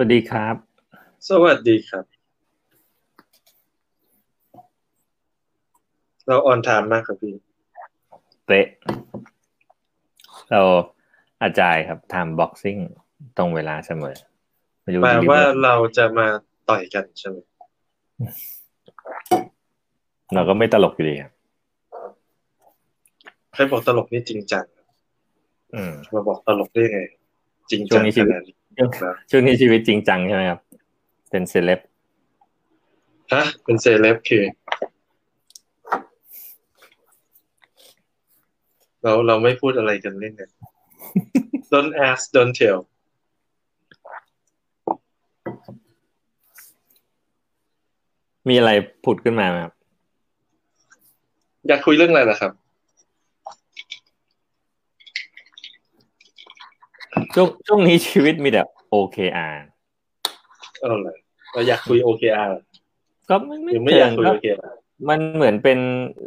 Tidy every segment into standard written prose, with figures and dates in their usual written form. สวัสดีครับสวัสดีครับเราออนไทม์มากครับพี่เตะเราอาจารย์ครับไทม์บ็อกซิ่งตรงเวลาเสมอหมายว่าเราจะมาต่อยกันใช่ไหมเราก็ไม่ตลกอยู่ดีครับใครบอกตลกนี่จริงจังมาบอกตลกได้ไงจริงจังขนาดนี้ช่วงนี้ชีวิตจริงจังใช่ไหมครับเป็นเซเลบฮะเป็นเซเลบคือเราไม่พูดอะไรกันเล่นกัน Don't ask don't tell มีอะไรผุดขึ้นมาไหมครับอยากคุยเรื่องอะไรล่ะครับช่วงนี้ชีวิตมีแต่ OKR เอาล่ะเราอยากคุย OKR ก็ไม่อยากคุย OKR มันเหมือนเป็น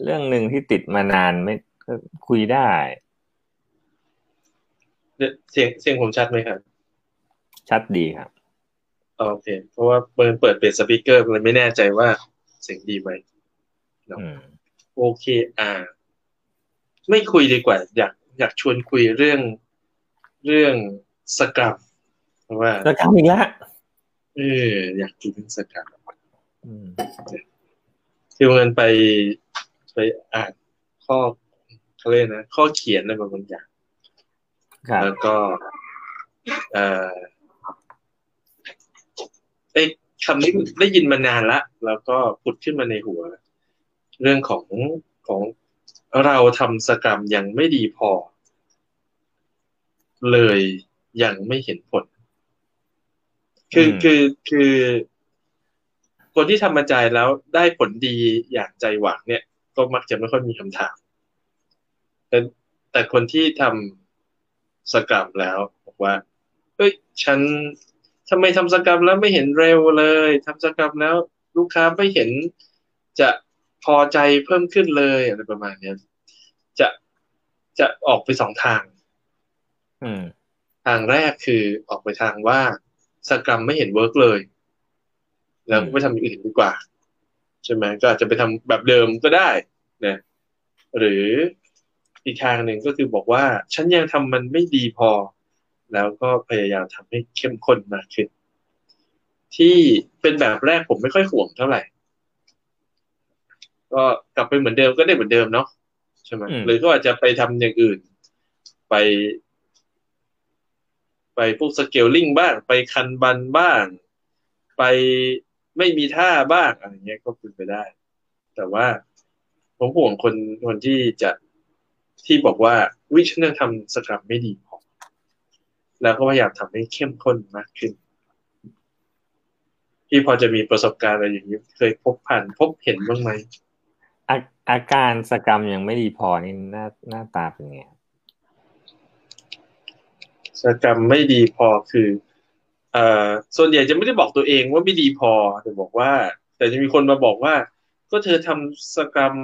เรื่องหนึ่งที่ติดมานานไม่คุยได้เสียงผมชัดไหมครับชัดดีครับโอเคเพราะว่าเปิดเป็นสปีกเกอร์เลยไม่แน่ใจว่าเสียงดีไหมOKR ไม่คุยดีกว่าอยากชวนคุยเรื่องสกรัมเพราะว่าสกรัมอีกแล้วอยากกินสกรัมที่เงินไปอ่านข้อเขาเรียกนะข้อเขียนอะไรบางอย่างแล้วก็คำนี้ได้ยินมานานละแล้วก็ผุดขึ้นมาในหัวเรื่องของเราทำสกรัมยังไม่ดีพอเลยยังไม่เห็นผลคือคนที่ทำมาใจแล้วได้ผลดีอย่างใจหวังเนี่ยก็มักจะไม่ค่อยมีคำถามแต่คนที่ทำสกรัมแล้วบอกว่าเฮ้ยฉันทำไมทำสกรัมแล้วไม่เห็นเร็วเลยทำสกรัมแล้วลูกค้าไม่เห็นจะพอใจเพิ่มขึ้นเลยอะไรประมาณนี้จะออกไปสองทางทางแรกคือออกไปทางว่าสกรัมไม่เห็นเวิร์กเลยแล้วก็ไปทำอย่างอื่นดีกว่าใช่ไหมก็อาจจะไปทำแบบเดิมก็ได้นะหรืออีกทางหนึ่งก็คือบอกว่าฉันยังทำมันไม่ดีพอแล้วก็พยายามทำให้เข้มข้นมากขึ้นที่เป็นแบบแรกผมไม่ค่อยห่วงเท่าไหร่ก็กลับไปเหมือนเดิมก็ได้เหมือนเดิมเนาะใช่ไหมหรือก็อาจจะไปทำอย่างอื่นไปพวกสเกลลิ่งบ้างไปคันบันบ้างไปไม่มีท่าบ้างอะไรเงี้ยก็เป็นไปได้แต่ว่าผมห่วงคนที่บอกว่าวิฉันยังทำสกรัมไม่ดีพอแล้วก็พยายามทำให้เข้มข้นมากขึ้นพี่พอจะมีประสบการณ์อะไรอย่างนี้เคยพบเห็นบ้างไหมอาการสกรัมยังไม่ดีพอนี่หน้าตาเป็นไงสกรัมไม่ดีพอคือส่วนใหญ่จะไม่ได้บอกตัวเองว่าไม่ดีพอแต่บอกว่าแต่จะมีคนมาบอกว่าก็เธอทำสกรัม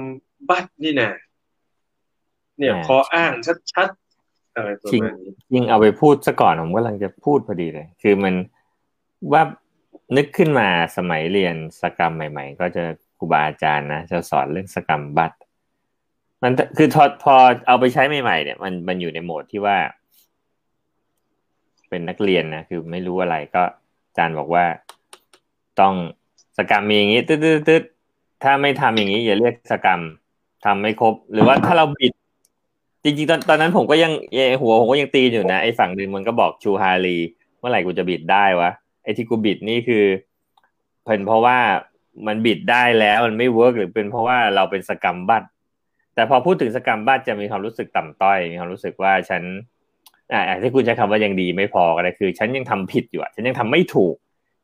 บัดนี่นะเนี่ยขออ้างชัดๆอะไรตัวนั้นยิ่งเอาไปพูดซะก่อนผมกำลังจะพูดพอดีเลยคือมันว่านึกขึ้นมาสมัยเรียนสกรัมใหม่ๆก็จะครูบาอาจารย์นะจะสอนเรื่องสกรัมบัดมันคือพอเอาไปใช้ใหม่ๆเนี่ยมันอยู่ในโหมดที่ว่าเป็นนักเรียนนะคือไม่รู้อะไรก็อาจารย์บอกว่าต้องสกรัมมีอย่างนี้ตึ๊ดๆถ้าไม่ทำอย่างนี้อย่าเรียกสกรัมทำไม่ครบหรือว่าถ้าเราบิดจริงๆตอนนั้นผมก็ยังหัวผมก็ยังตีอยู่นะไอ้ฝั่งนึงมันก็บอกชูฮารีเมื่อไหร่กูจะบิดได้วะไอ้ที่กูบิดนี่คือเป็นเพราะว่ามันบิดได้แล้วมันไม่เวิร์กหรือเป็นเพราะว่าเราเป็นสกรัมบัดแต่พอพูดถึงสกรัมบัดจะมีความรู้สึกต่ำต้อยมีความรู้สึกว่าฉันที่คุณใช้คำว่ายังดีไม่พอก็ได้คือฉันยังทำผิดอยู่ฉันยังทำไม่ถูก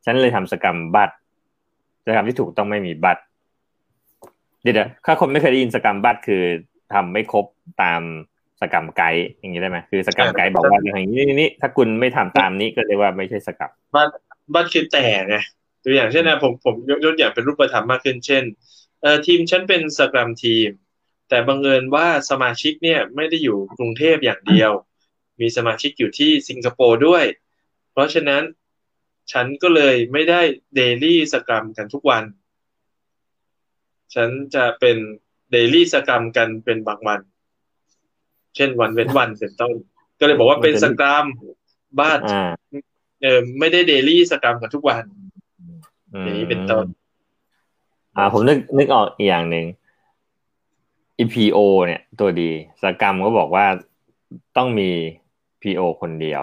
ฉันเลยทำสกรัมบัดสกรัมที่ถูกต้องไม่มีบัดเดี๋ยวถ้าคนไม่เคยได้ยินสกรัมบัดคือทำไม่ครบตามสกรัมไกด์อย่างนี้ได้ไหมคือสกรัมไกด์บอกว่าอย่างนี้นี่ถ้าคุณไม่ทำตามนี้ก็เรียกว่าไม่ใช่สกรัมบัดคือแต่ไงตัวอย่างเช่นนะผมยกตัวอย่างเป็นรูปธรรมมากขึ้นเช่นทีมฉันเป็นสกรัมทีมแต่บังเอิญว่าสมาชิกเนี่ยไม่ได้อยู่กรุงเทพอย่างเดียวมีสมาชิกอยู่ที่สิงคโปร์ด้วยเพราะฉะนั้น ฉันก็เลยไม่ได้เดลี่สกรัมกันทุกวันฉันจะเป็นเดลี่สกรัมกันเป็นบางวันเช่นวันเว้นวันเป็นต้นก็เลยบอกว่าเป็นสกรัมบ้านไม่ได้เดลี่สกรัมกันทุกวันอย่างนี้เป็นต้นผมนึกออกอีกอย่างหนึ่ง EPO เนี่ยตัวดีสกรัมก็บอกว่าต้องมี PO คนเดียว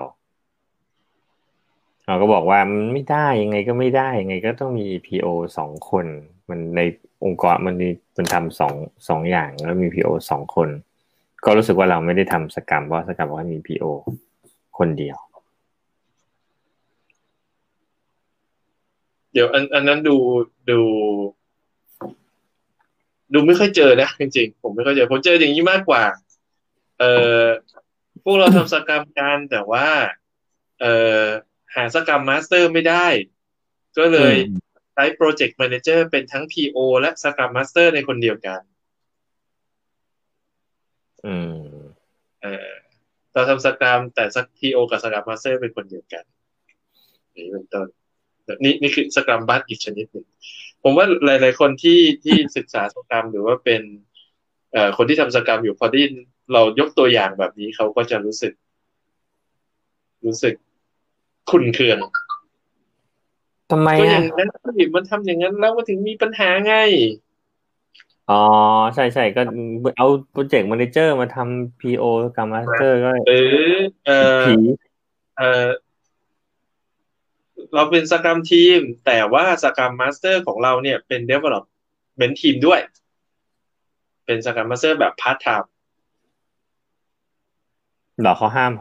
เราก็บอกว่ามันไม่ได้ยังไงก็ไม่ได้ยังไงก็ต้องมี PO 2คนมันในองค์กรมันทำสองอย่างแล้วมี PO 2คนก็รู้สึกว่าเราไม่ได้ทำสกรัมเพราะสกรัมบอกว่ามี PO คนเดียวเดี๋ยวอันนั้นดูไม่ค่อยเจอนะจริงๆผมไม่ค่อยเจอผมเจออย่างนี้มากกว่าพวกเราทำสกรัมกันแต่ว่าหาสกรัมมาสเตอร์ไม่ได้ก็เลยใช้โปรเจกต์แมเนเจอร์เป็นทั้ง PO และสกรัมมาสเตอร์ในคนเดียวกันเราทำสกรัมแต่สัก PO กับสกรัมมาสเตอร์เป็นคนเดียวกันนี่เป็นต้นนี่คือสกรัมบัสอีกชนิดหนึ่งผมว่าหลายๆคนที่ศึกษาสกรัมหรือว่าเป็นคนที่ทำสกรัมอยู่พอได้เรายกตัวอย่างแบบนี้เขาก็จะรู้สึกขุ่นเคืองทำไมก็อย่างนั้นที่มันทำอย่างนั้นแล้วมันถึงมีปัญหาไงอ๋อใช่ๆก็เอาโปรเจกต์แมเนเจอร์มาทำ PO กับมาสเตอร์ก็เราเป็นสกรัมทีมแต่ว่าสกรัมมาสเตอร์ของเราเนี่ยเป็น development ทีมด้วยเป็นสกรัมมาสเตอร์แบบพาร์ทไทม์หรอเขาห้าม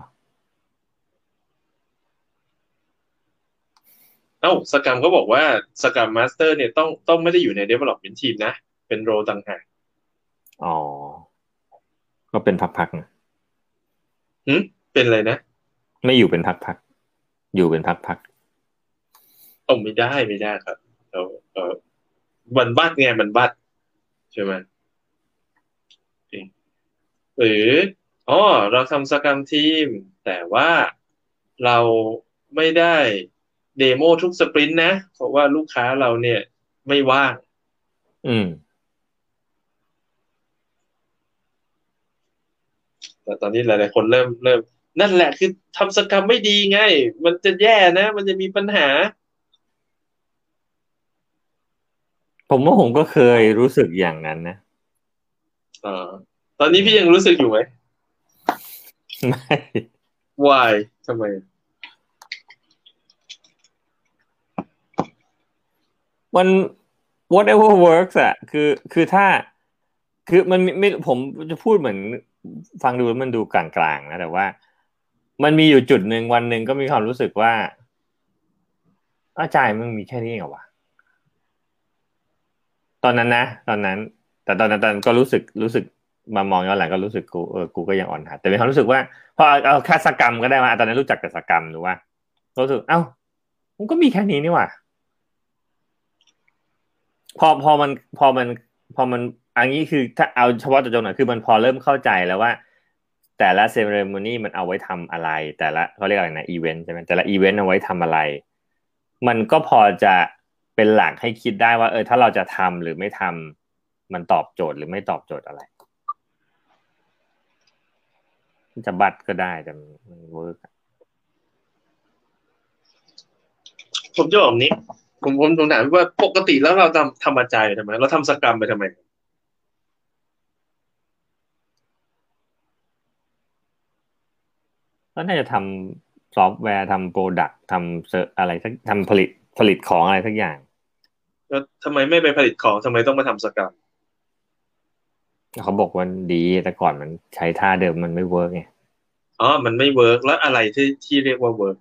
สกรัมเขาบอกว่าสกรัมมาสเตอร์เนี่ยต้องไม่ได้อยู่ใน development ทีมนะเป็นโรต่างหากอ๋อก็เป็นพักๆนะเป็นอะไรนะไม่อยู่เป็นพักๆอยู่เป็นพักๆไม่ได้ครับมันบัดไงมันบัดใช่ไหมหรือเราทำสกรัมทีมแต่ว่าเราไม่ได้เดโมทุกสปรินต์นะเพราะว่าลูกค้าเราเนี่ยไม่ว่างแต่ตอนนี้หลายๆคนเริ่มนั่นแหละคือทำสกรัมไม่ดีไงมันจะแย่นะมันจะมีปัญหาผมว่าผมก็เคยรู้สึกอย่างนั้นนะตอนนี้พี่ยังรู้สึกอยู่ไหมไม่ Why ทำไมมัน whatever works อะคือถ้าคือมันไม่ผมจะพูดเหมือนฟังดูมันดูกลางๆนะแต่ว่ามันมีอยู่จุดหนึ่งวันหนึ่งก็มีความรู้สึกว่าจ่ายมันมีแค่นี้เหรอวะตอนนั้นก็รู้สึกมามองย้อนหลังก็รู้สึกกูก็ยังอ่อนหัดแต่มีความรู้สึกว่าพอเอาแค่สกรัมก็ได้มาตอนนั้นรู้จักแต่สกรัมหรือว่ารู้สึกมันก็มีแค่นี้นี่หว่าพอมันอันนี้คือถ้าเอาเฉพาะตัวจงหน่อยคือมันพอเริ่มเข้าใจแล้วว่าแต่ละเซเรโมนีมันเอาไว้ทำอะไรแต่ละเขาเรียกอะไรนะอีเวนต์ใช่ไหมแต่ละอีเวนต์เอาไว้ทำอะไรมันก็พอจะเป็นหลักให้คิดได้ว่าถ้าเราจะทำหรือไม่ทำมันตอบโจทย์หรือไม่ตอบโจทย์อะไรจะบัดก็ได้แต่มันเวิร์กผมจะบอกนี้ผมถามว่าปกติแล้วเราทำอาจารย์ทำไมเราทำสกรัมไปทำไมก็น่าจะทำซอฟต์แวร์ทำโปรดักต์ทำเซอร์อะไรสักทำผลิตของอะไรสักอย่างแล้วทำไมไม่ไปผลิตของทำไมต้องมาทำสกรัมเขาบอกว่าดีแต่ก่อนมันใช้ท่าเดิมมันไม่เวิร์กไงมันไม่เวิร์กแล้วอะไรที่เรียกว่าเวิร์ก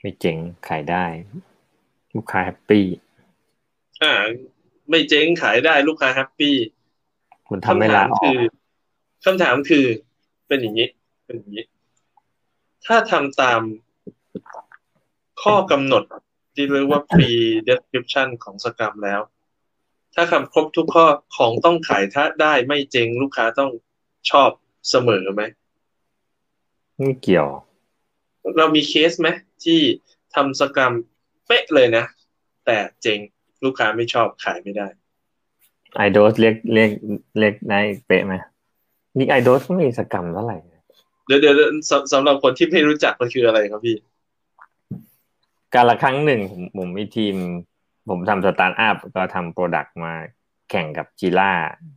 ไม่เจ๋งขายได้ลูกค้าแฮปปี้ไม่เจ๋งขายได้ลูกค้าแฮปปี้คุณทำไม่ลาออกคำถามคือเป็นอย่างนี้ถ้าทำตามข้อกำหนดที่เรียกว่า pre-description ของสกรัมแล้วถ้าทำครบทุกข้อของต้องขายถ้าได้ไม่เจ๊งลูกค้าต้องชอบเสมอไหม ไม่เกี่ยวเรามีเคสไหมที่ทำสกรรมเป๊ะเลยนะแต่เจ๊งลูกค้าไม่ชอบขายไม่ได้ไอโดสเรียกนายเป๊ะไหมมีไอโดสก็มีสกรรมเท่าไหร่เดี๋ยวสำหรับคนที่ไม่รู้จักมันคืออะไรครับพี่การละครั้งหนึ่งผมมีทีมผมทำสตาร์ทอัพก็ทำโปรดักต์มาแข่งกับจีล่า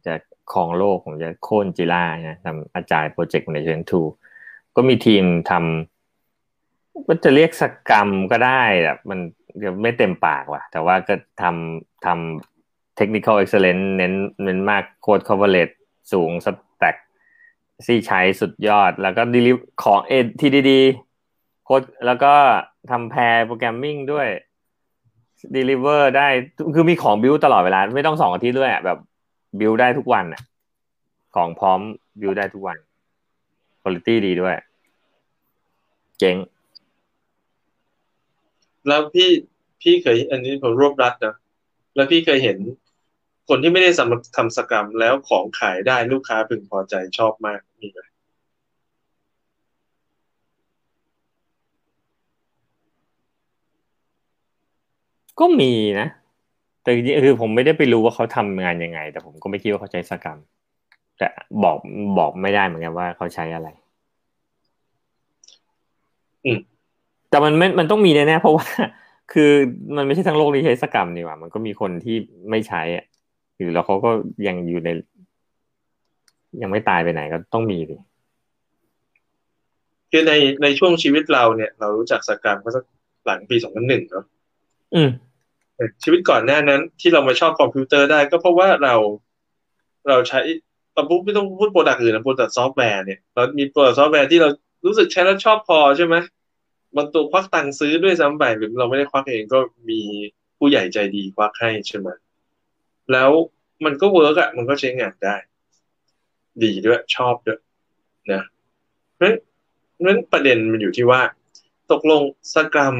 จะครองโลกผมจะโค่นจีล่านะทำอาจารย์โปรเจกต์ในเชนทูก็มีทีมทำก็จะเรียกสกรรมก็ได้แบบมันเดี๋ยวไม่เต็มปากว่ะแต่ว่าก็ทำ technical excellence เน้นมาก code coverage สูง stack ที่ใช้สุดยอดแล้วก็ deliver ของเอทีดีโค้ดแล้วก็ทำแพร์โปรแกรมมิ่งด้วย deliver ได้คือมีของ build ตลอดเวลาไม่ต้อง2อาทิตย์ด้วยแบบ build ได้ทุกวันอะของพร้อม build ได้ทุกวัน quality ดีด้วยเจ๋งแล้วพี่เคยอันนี้ผมรวบรัดนะแล้วพี่เคยเห็นคนที่ไม่ได้ทำสกรรมแล้วของขายได้ลูกค้าพึงพอใจชอบมากมีไหมก็มีนะแต่จริงๆคือผมไม่ได้ไปรู้ว่าเขาทำงานยังไงแต่ผมก็ไม่คิดว่าเขาใช้สกรรมแต่บอกไม่ได้เหมือนกันว่าเขาใช้อะไรแต่มันต้องมีแน่ๆเพราะว่าคือมันไม่ใช่ทั้งโลกที่ใช้สกรรมนี่หว่ามันก็มีคนที่ไม่ใช้อ่ะหรือแล้วเขาก็ยังอยู่ในยังไม่ตายไปไหนก็ต้องมีดิคือในช่วงชีวิตเราเนี่ยเรารู้จักสกรรมก็สักหลังปี2001เนาะชีวิตก่อนหน้านั้นที่เรามาชอบคอมพิวเตอร์ได้ก็เพราะว่าเราใช้ไม่ต้องพูดโปรดักต์อื่นนะโปรดักต์ซอฟต์แวร์เนี่ยเรามีโปรดักต์ซอฟต์แวร์ที่เรารู้สึกใช้แล้วชอบพอใช่ไหมบางตัวควักตังค์ซื้อด้วยซ้ำไปหรือเราไม่ได้ควักเองก็มีผู้ใหญ่ใจดีควักให้ใช่ไหมแล้วมันก็เวิร์กอ่ะมันก็ใช้งานได้ดีด้วยชอบด้วยนะเพราะฉะนั้นประเด็นมันอยู่ที่ว่าตกลงสกรรม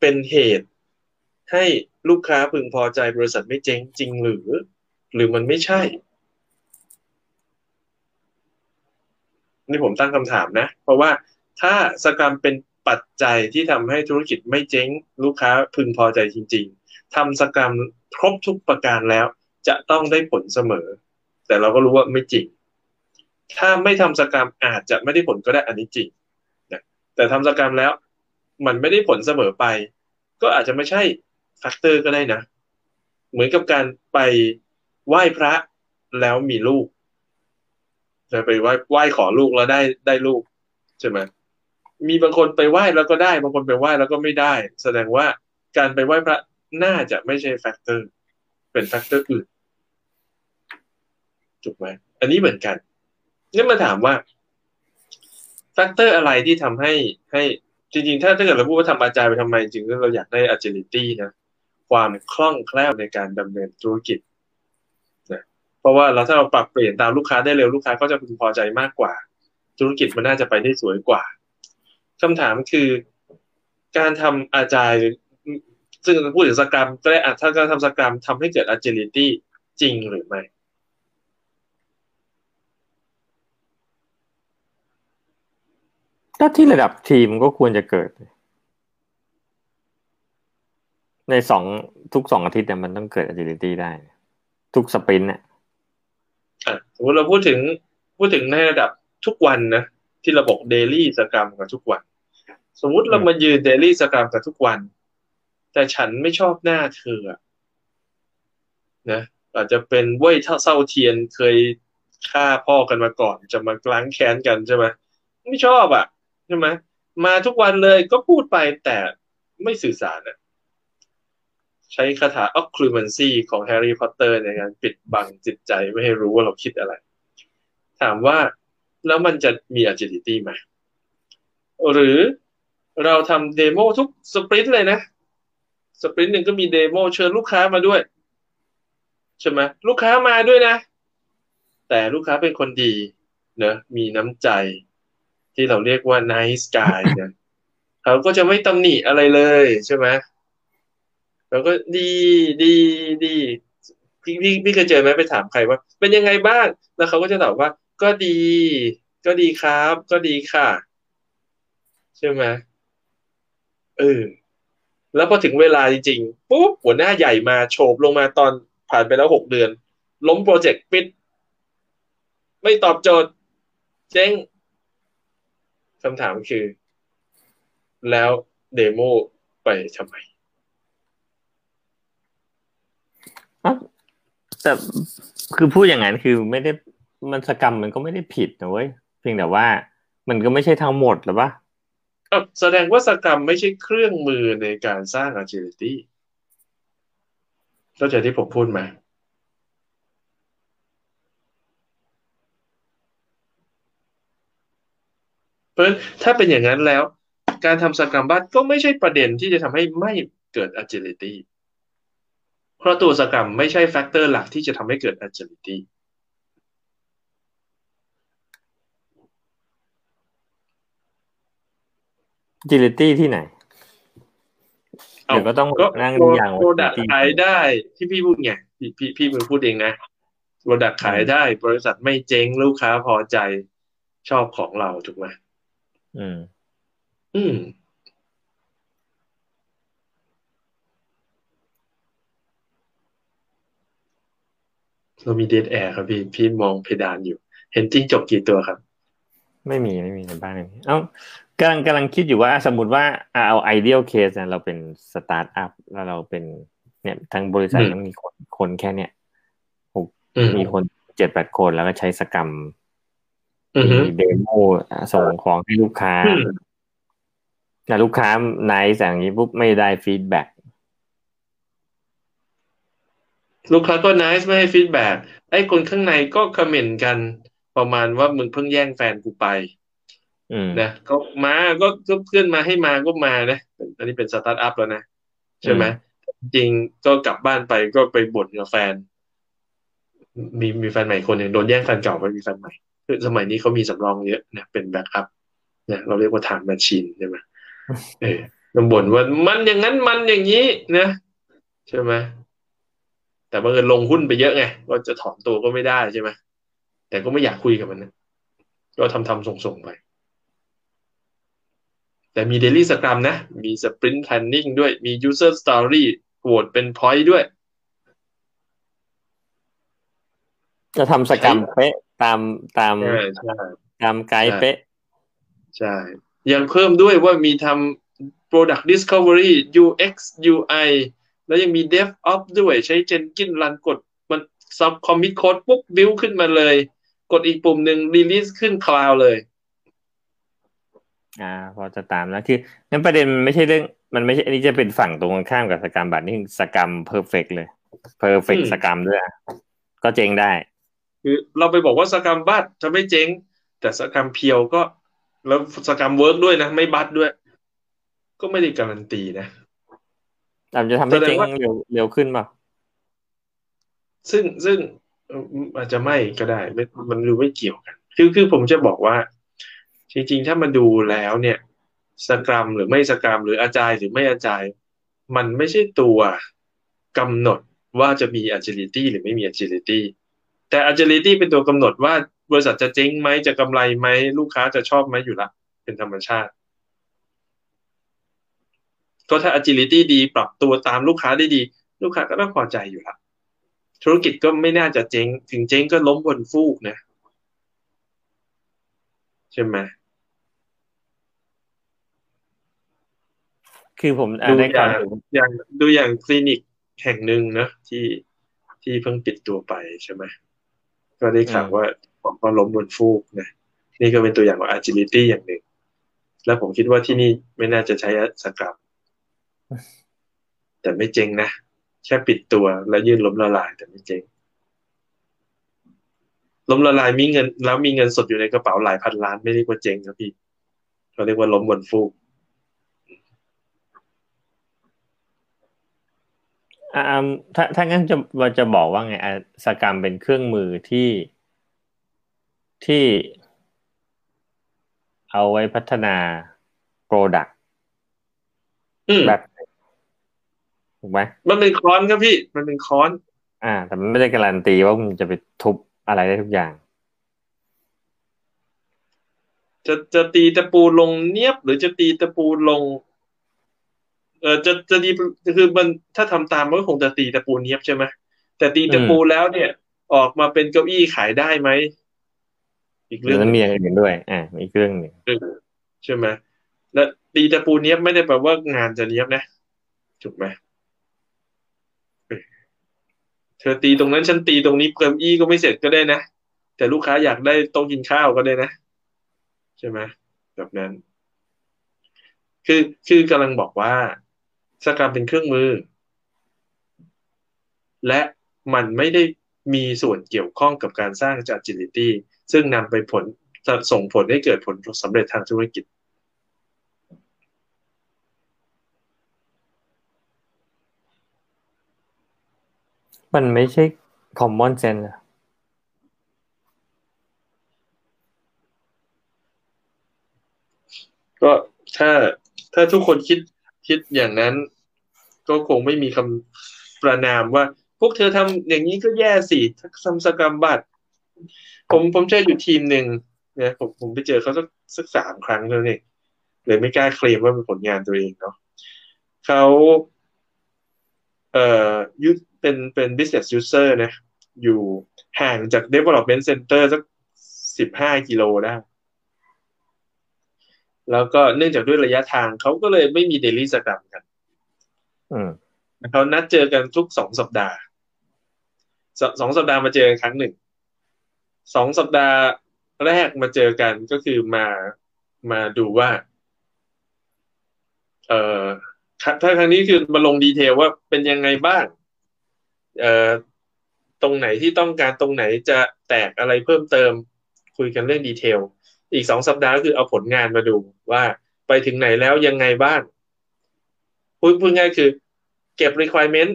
เป็นเหตุให้ลูกค้าพึงพอใจบริษัทไม่เจ๊งจริงหรือมันไม่ใช่นี่ผมตั้งคำถามนะเพราะว่าถ้าสกรรมเป็นปัจจัยที่ทำให้ธุรกิจไม่เจ๊งลูกค้าพึงพอใจจริงๆทำสกรรมครบทุกประการแล้วจะต้องได้ผลเสมอแต่เราก็รู้ว่าไม่จริงถ้าไม่ทำสกรรมอาจจะไม่ได้ผลก็ได้อันนี้จริงแต่ทำสกรรมแล้วมันไม่ได้ผลเสมอไปก็อาจจะไม่ใช่แฟกเตอร์ก็ได้นะเหมือนกับการไปไหว้พระแล้วมีลูกจะไปไหว้ขอลูกแล้วได้ลูกใช่ไหมมีบางคนไปไหว้แล้วก็ได้บางคนไปไหว้แล้วก็ไม่ได้แสดงว่าการไปไหว้พระน่าจะไม่ใช่แฟกเตอร์เป็นแฟกเตอร์อื่นถูกไหมอันนี้เหมือนกันนี่มาถามว่าแฟกเตอร์อะไรที่ทำให้จริงๆถ้าเกิดเราพูดว่าทำอาจารย์ไปทำไมจริงๆเราอยากได้ agility นะความคล่องแคล่วในการดำเนินธุรกิจนะเพราะว่าถ้าเราปรับเปลี่ยนตามลูกค้าได้เร็วลูกค้าก็จะพึงพอใจมากกว่าธุรกิจมันน่าจะไปได้สวยกว่าคำถามคือการทำอาจารย์ซึ่งพูดถึงสกรรมก็ได้อาจถ้าการทำสกรรมทำให้เกิด agility จริงหรือไม่ถ้าที่ระดับทีมก็ควรจะเกิดในทุก 2 อาทิตย์เนี่ยมันต้องเกิด agility ได้ทุกสปรินต์เนี่ยสมมติเราพูดถึงในระดับทุกวันนะที่เราบอก daily สกรรมกับทุกวันสมมติเรามายืน daily สกรรมกับทุกวันแต่ฉันไม่ชอบหน้าเธอนะอาจจะเป็นเว่ยเศร้าเทียนเคยฆ่าพ่อกันมาก่อนจะมาล้างแค้นกันใช่ไหมไม่ชอบอ่ะใช่ไหมมาทุกวันเลยก็พูดไปแต่ไม่สื่อสารนะใช้คาถา Occlumency ของ Harry Potter ในการปิดบังจิตใจไม่ให้รู้ว่าเราคิดอะไรถามว่าแล้วมันจะมี agility ไหมหรือเราทำเดโมทุกสปรินต์เลยนะสปรินต์หนึ่งก็มีเดโมเชิญลูกค้ามาด้วยใช่ไหมลูกค้ามาด้วยนะแต่ลูกค้าเป็นคนดีเนอะมีน้ำใจที่เราเรียกว่า nice guy เนี่ยเขาก็จะไม่ตำหนิอะไรเลยใช่ไหมแล้วก็ดีพี่เคยเจอไหมไปถามใครว่าเป็นยังไงบ้างแล้วเขาก็จะตอบว่าก็ดีครับก็ดีค่ะ ใช่ไหมแล้วพอถึงเวลาจริงๆปุ๊บหัวหน้าใหญ่มาโฉบลงมาตอนผ่านไปแล้ว6 เดือนล้มโปรเจกต์ปิดไม่ตอบโจทย์เจ๊งคำถามคือแล้วเดโมไปทำไมแต่คือพูดอย่างนั้นคือไม่ได้มันสกรรมมันก็ไม่ได้ผิดนะเว้ยเพียงแต่ว่ามันก็ไม่ใช่ทั้งหมดหรือปะแสดงว่าสกรรมไม่ใช่เครื่องมือในการสร้าง agility เข้าใจที่ผมพูดไหมเพราะถ้าเป็นอย่างนั้นแล้วการทำสกรัมบ้านก็ไม่ใช่ประเด็นที่จะทำให้ไม่เกิด agility เพราะตัวสกรัมไม่ใช่แฟกเตอร์หลักที่จะทำให้เกิด agility ที่ไหนเดี๋ยวก็ต้องนั่งดูอย่างว่า product ขายได้ที่พี่พูดไงพี่มือพูดเองนะ product ขายได้บริษัทไม่เจ๊งลูกค้าพอใจชอบของเราถูกไหมเรามีเดดแอร์ครับพี่มองเพดานอยู่เห็นจิ้งจกกี่ตัวครับไม่มีในบ้านเลยเอ้ากำลังคิดอยู่ว่าสมมุติว่าเอาไอเดียลเคสนะเราเป็นสตาร์ทอัพแล้วเราเป็นเนี่ยทั้งบริษัทมันมีคนแค่เนี่ยมีคน 7-8 คนแล้วก็ใช้สกรรมมีเดโมส่งของให้ลูกค้าแต่ลูกค้าไนซ์อย่างนี้ปุ๊บไม่ได้ฟีดแบ็กลูกค้าก็ไนซ์ไม่ให้ฟีดแบ็กไอ้คนข้างในก็คอมเมนต์กันประมาณว่ามึงเพิ่งแย่งแฟนกูไปนะก็มาก็เพื่อนมาให้มาก็มานะอันนี้เป็นสตาร์ทอัพแล้วนะใช่ไหมจริงก็กลับบ้านไปก็ไปบ่นกับแฟนมีแฟนใหม่คนหนึ่งโดนแย่งแฟนเก่าไปมีแฟนใหม่คือสมัยนี้เขามีสำรองเยอะนะเป็นแบ็คอัพนะเราเรียกว่าไทม์แมชชีนใช่ไหมบ่นว่ามันอย่างนั้นมันอย่างนี้นะใช่ไหมแต่บังเอิญลงหุ้นไปเยอะไงก็จะถอนตัวก็ไม่ได้ใช่ไหมแต่ก็ไม่อยากคุยกับมันนะก็ทำส่งๆไปแต่มีเดลี่สกรัมนะมีสปรินต์แพลนนิ่งด้วยมียูเซอร์สตอรี่โหวตเป็นพอยต์ด้วยจะทำสกรัมเป๊ะตามไกด์เป๊ะใช่ยังเพิ่มด้วยว่ามีทำ product discovery UX UI แล้วยังมี DevOps ด้วยใช้ Jenkins รันกดมัน sub commit code ปุ๊บ build ขึ้นมาเลยกดอีกปุ่มหนึ่ง release ขึ้น cloud เลยพอจะตามแล้วคือนั่นประเด็นมันไม่ใช่เรื่องมันไม่ใช่อันนี้จะเป็นฝั่งตรงข้ามกับสกรัมบัดนี่สกรัม perfect เลย perfect สกรัมด้วยก็เจ๋งได้คือเราไปบอกว่าสกรรมบัตจะไม่เจ๊งแต่สกรรมเพียวก็แล้วสกรรมเวิร์กด้วยนะไม่บัตด้วยก็ไม่ได้การันตีนะแต่จะทำให้เจ๊งเร็วขึ้นป่ะซึ่งอาจจะไม่ก็ได้มันดูไม่เกี่ยวกันคือผมจะบอกว่าจริงๆถ้ามาดูแล้วเนี่ยสกรรมหรือไม่สกรรมหรืออาจายหรือไม่อาจายมันไม่ใช่ตัวกำหนดว่าจะมี agility หรือไม่มี agilityแต่ agility เป็นตัวกำหนดว่าบริษัทจะเจ๊งไหมจะกำไรไหมลูกค้าจะชอบไหมอยู่ละเป็นธรรมชาติก็ถ้า agility ดีปรับตัวตามลูกค้าได้ดีลูกค้าก็ต้องพอใจอยู่ละธุรกิจก็ไม่น่าจะเจ๊งถึงเจ๊งก็ล้มบนฟูกนะใช่ไหมคือผมดูอย่างคลินิกแห่งหนึ่งนะที่เพิ่งปิดตัวไปใช่ไหมก็ได้ข่าวว่าผมก็ล้มบนฟูกนะนี่ก็เป็นตัวอย่างของ agility อย่างหนึ่งแล้วผมคิดว่าที่นี่ไม่น่าจะใช้สกรัมแต่ไม่เจ๊งนะแค่ปิดตัวแล้วยื่นล้มละลายแต่ไม่เจ๊งล้มละลายมีเงินแล้วมีเงินสดอยู่ในกระเป๋าหลายพันล้านไม่เรียกว่าเจ๊งครับพี่เขาเรียกว่าล้มบนฟูกถ้างั้นจะบอกว่าไงสกรรมเป็นเครื่องมือที่เอาไว้พัฒนาโปรดักต์แบบถูกไหมมันเป็นค้อนครับพี่มันเป็นค้อนแต่มันไม่ได้การันตีว่ามันจะไปทุบอะไรได้ทุกอย่าง จะตีตะปูลงเนียบหรือจะตีตะปูลงจะดีคือมันถ้าทำตามมันก็คงจะตีตะปูเนียบใช่ไหมแต่ตีตะปูแล้วเนี่ยออกมาเป็นเก้าอี้ขายได้ไหมอีกเรื่องนั้นมีอย่างอื่นด้วยอีกเรื่องหนึ่งใช่ไหมแล้วตีตะปูเนียบไม่ได้แปลว่างานจะเนียบนะถูกไหมเธอตีตรงนั้นฉันตีตรงนี้เก้าอี้ก็ไม่เสร็จก็ได้นะแต่ลูกค้าอยากได้โต๊ะกินข้าวก็ได้นะใช่ไหมแบบนั้นคือกำลังบอกว่าศักยภาพเป็นเครื่องมือและมันไม่ได้มีส่วนเกี่ยวข้องกับการสร้าง agility ซึ่งนำไปผลส่งผลให้เกิดผลสำเร็จทางธุรกิจมันไม่ใช่ common sense นะก็ถ้าทุกคนคิดอย่างนั้นก็คงไม่มีคำประนามว่าพวกเธอทำอย่างนี้ก็แย่สิทำสกรรมบัตรผมเจออยู่ทีมหนึ่งนะผมไปเจอเขาสัก3 ครั้งเท่านั้นเองเลยไม่กล้าเคลมว่าเป็นผลงานตัวเองเนาะเขายึดเป็น business user นะอยู่ห่างจาก development center สัก15 กิโลได้แล้วก็เนื่องจากด้วยระยะทางเขาก็เลยไม่มีเดลี่สกรรมกันเขานัดเจอกันทุก2 สัปดาห์2 สัปดาห์มาเจอกันครั้งหนึ่ง2 สัปดาห์แรกมาเจอกันก็คือมาดูว่าถ้าครั้งนี้คือมาลงดีเทลว่าเป็นยังไงบ้างตรงไหนที่ต้องการตรงไหนจะแตกอะไรเพิ่มเติมคุยกันเรื่องดีเทลอีก2 สัปดาห์ก็คือเอาผลงานมาดูว่าไปถึงไหนแล้วยังไงบ้างพูดง่ายคือเก็บ requirement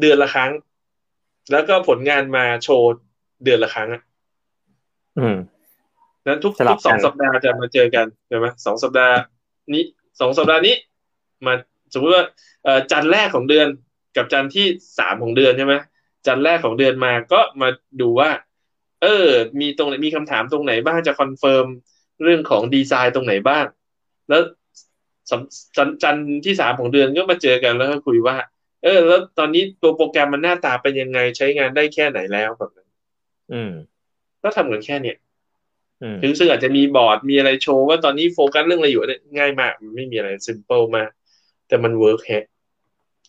เดือนละครั้งแล้วก็ผลงานมาโชว์เดือนละครั้งนั้นทุก2 สัปดาห์จะมาเจอกันใช่ไหม2 สัปดาห์นี้มาสมมติว่าจันทร์แรกของเดือนกับจันทร์ที่3ของเดือนใช่ไหมจันทร์แรกของเดือนมาก็มาดูว่ามีตรงไหนมีคำถามตรงไหนบ้างจะคอนเฟิร์มเรื่องของดีไซน์ตรงไหนบ้างแล้วจันทร์ที่3ของเดือนก็มาเจอกันแล้วก็คุยว่าแล้วตอนนี้ตัวโปรแกรมมันหน้าตาเป็นยังไงใช้งานได้แค่ไหนแล้วแบบนั้นก็ทำกันแค่เนี้ยซึ่งอาจจะมีบอร์ดมีอะไรโชว์ว่าตอนนี้โฟกัสเรื่องอะไรอยู่ง่ายมากไม่มีอะไรซิมเปิลมากแต่มันเวิร์กแฮะ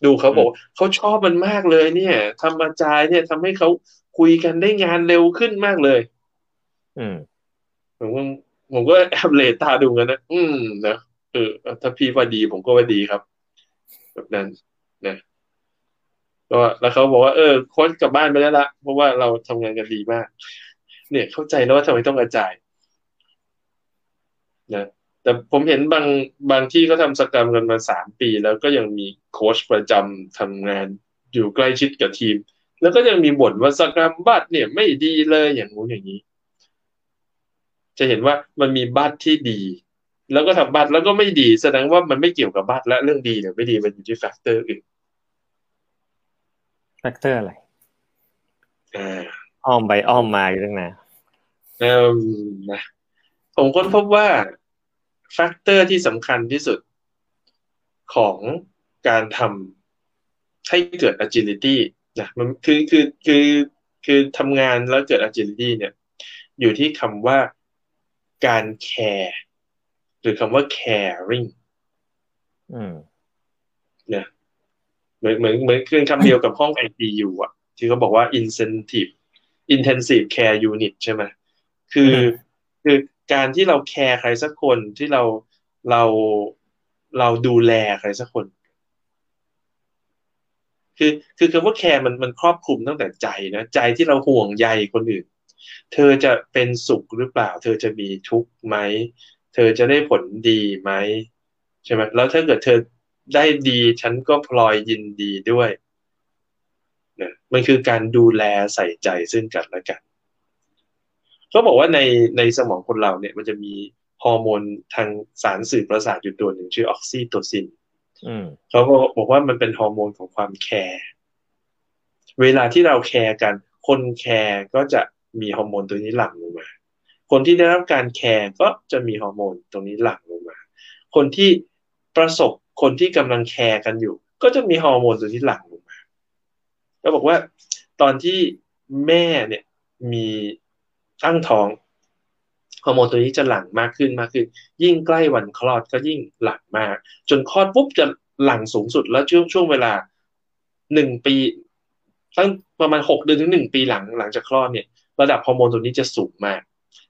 ดูเขาบอกเขาชอบมันมากเลยเนี่ยทำอาจารย์เนี่ยทำให้เขาคุยกันได้งานเร็วขึ้นมากเลยผมก็แอบเลตาดูกันนะนะถ้าพี่ว่าดีผมก็ว่าดีครับแบบนั้นนะก็แล้วเขาบอกว่าโค้ชกลับบ้านไปแล้วละเพราะว่าเราทำงานกันดีมากเนี่ยเข้าใจแล้วว่าทำไมต้องกระจายนะแต่ผมเห็นบางที่เขาทำสกรรมกันมา3 ปีแล้วก็ยังมีโค้ชประจำทำงานอยู่ใกล้ชิดกับทีมแล้วก็ยังมีบ่นว่าสกรรมบัตรเนี่ยไม่ดีเลยอย่างงู้นอย่างนี้จะเห็นว่ามันมีบัตรที่ดีแล้วก็ทำบัตรแล้วก็ไม่ดีแสดงว่ามันไม่เกี่ยวกับบัตรและเรื่องดีหรือไม่ดีมันอยู่ที่แฟกเตอร์อื่นแฟกเตอร์อะไรอ้อมไปอ้อมมาอยู่ตั้งนานนะผมค้นพบว่าแฟกเตอร์ที่สำคัญที่สุดของการทำให้เกิด agilityนะมันคือทำงานแล้วเกิด agility เนี่ยอยู่ที่คำว่าการ care หรือคำว่า caring เนี่ยเหมือนคือคำเดียวกับห้อง ICU อ่ะที่เขาบอกว่า intensive care unit ใช่ไหมคือการที่เราแคร์ใครสักคนที่เราดูแลใครสักคนคือคำว่าแคร์มันครอบคลุมตั้งแต่ใจนะใจที่เราห่วงใยคนอื่นเธอจะเป็นสุขหรือเปล่าเธอจะมีทุกข์ไหมเธอจะได้ผลดีไหมใช่ไหมแล้วถ้าเกิดเธอได้ดีฉันก็พลอยยินดีด้วยนะมันคือการดูแลใส่ใจซึ่งกันและกันเขาบอกว่าในสมองคนเราเนี่ยมันจะมีฮอร์โมนทางสารสื่อประสาทอยู่ตัวหนึ่งชื่อออกซิโทซินเขาบอกว่ามันเป็นฮอร์โมนของความแคร์เวลาที่เราแคร์กันคนแคร์ก็จะมีฮอร์โมนตัวนี้หลั่งออกมา คนที่ได้รับการแคร์ก็จะมีฮอร์โมนตรงนี้หลั่งลงมาคนที่ประสบคนที่กำลังแคร์กันอยู่ก็จะมีฮอร์โมนตัวที่หลั่งลงมาแล้วบอกว่าตอนที่แม่เนี่ยมีตั้งท้องฮอร์โมนตัวนี้จะหลั่งมากขึ้นยิ่งใกล้วันคลอดก็ยิ่งหลั่งมากจนคลอดปุ๊บจะหลั่งสูงสุดแล้วช่วงเวลา1ปีตั้งประมาณ6เดือนถึง1ปีหลังจากคลอดเนี่ยระดับฮอร์โมนตัวนี้จะสูงมาก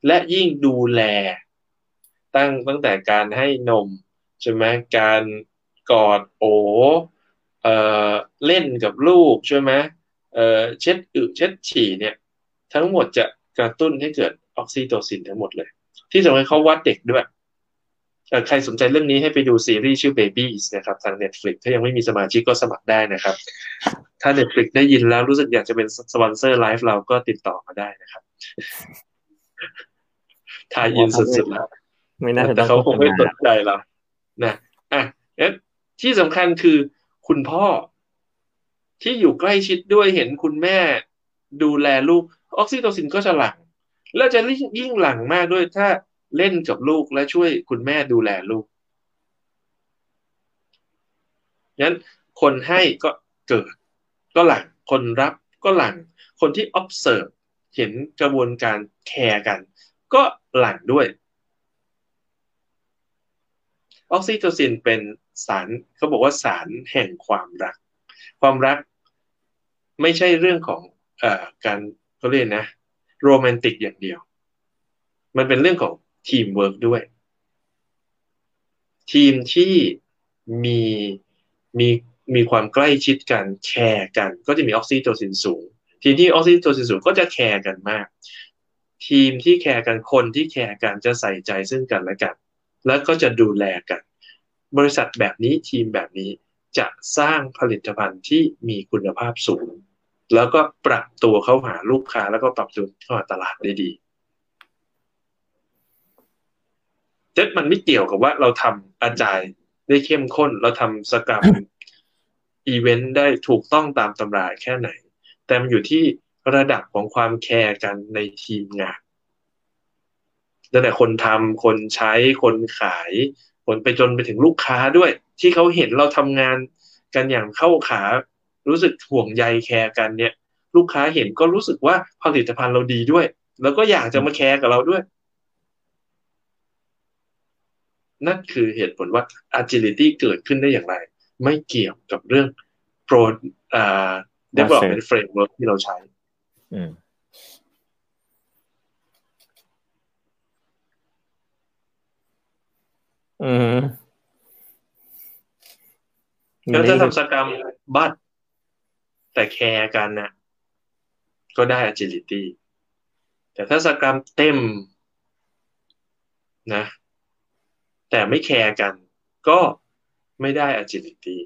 และยิ่งดูแลตั้งแต่การให้นมใช่ไหมการกอดโอบเล่นกับลูกใช่ไหมเช็ดอึเช็ดฉี่เนี่ยทั้งหมดจะกระตุ้นให้เกิดออกซิโตซินทั้งหมดเลยที่สำคัญเขาวัดเด็กด้วยใครสนใจเรื่องนี้ให้ไปดูซีรีส์ชื่อ Babies นะครับทาง Netflix ถ้ายังไม่มีสมาชิกก็สมัครได้นะครับถ้า Netflix ได้ยินแล้วรู้สึกอยากจะเป็นสปอนเซอร์ไลฟ์เราก็ติดต่อมาได้นะครับทายอินสุดๆแล้วแต่เขาคงไม่สนใจเรานะอ่ะที่สำคัญคือคุณพ่อที่อยู่ใกล้ชิดด้วยเห็นคุณแม่ดูแลลูกออกซิโตซินก็จะหลั่งและจะยิ่งหลั่งมากด้วยถ้าเล่นกับลูกและช่วยคุณแม่ดูแลลูกงั้นคนให้ก็เกิดก็หลั่งคนรับก็หลั่งคนที่ observe เห็นกระบวนการแคร์กันก็หลั่งด้วยออกซิโตซินเป็นสารเขาบอกว่าสารแห่งความรักความรักไม่ใช่เรื่องของการเขาเรียกนะโรแมนติกอย่างเดียวมันเป็นเรื่องของทีมเวิร์คด้วยทีมที่มีความใกล้ชิดกันแคร์กันก็จะมีออกซิโตซินสูงทีมที่ออกซิโตซินสูงก็จะแคร์กันมากทีมที่แคร์กันคนที่แคร์กันจะใส่ใจซึ่งกันและกันแล้วก็จะดูแลกันบริษัทแบบนี้ทีมแบบนี้จะสร้างผลิตภัณฑ์ที่มีคุณภาพสูงแล้วก็ปรับตัวเข้าหาลูกค้าแล้วก็ปรับตัวเข้าหาตลาดได้ดีแต่มันไม่เกี่ยวกับว่าเราทำอาจารย์ได้เข้มข้นเราทำสกรัมอีเวนต์ได้ถูกต้องตามตำราแค่ไหนแต่มันอยู่ที่ระดับของความแคร์กันในทีมงานตั้งแต่คนทำคนใช้คนขายคนไปจนไปถึงลูกค้าด้วยที่เขาเห็นเราทำงานกันอย่างเข้าขารู้สึกห่วงใยแคร์กันเนี่ยลูกค้าเห็นก็รู้สึกว่าผลิตภัณฑ์เราดีด้วยแล้วก็อยากจะมาแคร์กับเราด้วยนั่นคือเหตุผลว่า agility เกิดขึ้นได้อย่างไรไม่เกี่ยวกับเรื่อง development framework ที่เราใช้แล้วจะทำสกรรมบัตรแต่แคร์กันนะก็ได้ agility แต่ถ้าสกรรมเต็มนะแต่ไม่แคร์กันก็ไม่ได้ agility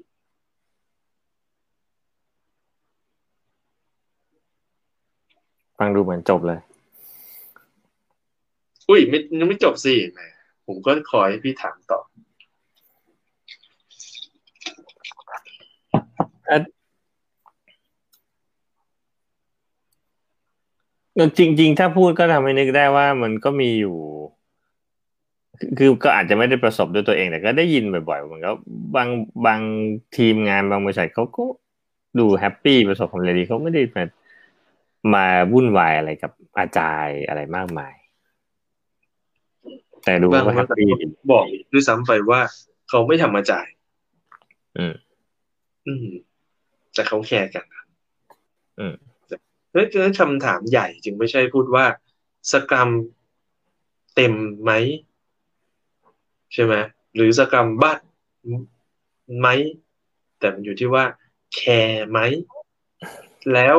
ฟังดูเหมือนจบเลยอุ้ยไม่จบสิผมก็ขอให้พี่ถามต่อจริงๆถ้าพูดก็ทำให้นึกได้ว่ามันก็มีอยู่คือก็อาจจะไม่ได้ประสบด้วยตัวเองแต่ก็ได้ยินบ่อยๆมันก็บางทีมงานบางบริษัทเขาก็ดูแฮปปี้ประสบความสำเร็จดีเขาไม่ได้มาวุ่นวายอะไรกับอาจารย์อะไรมากมายแต่ดูว่าแฮปปี้บอกด้วยซ้ำไปว่าเขาไม่ทำอาจารย์แต่เขาแคร์กันแล้วคำถามใหญ่จึงไม่ใช่พูดว่าสกรัมเต็มไหมใช่ไหมหรือสกรัมบัตรไหมแต่มันอยู่ที่ว่าแคร์ไหมแล้ว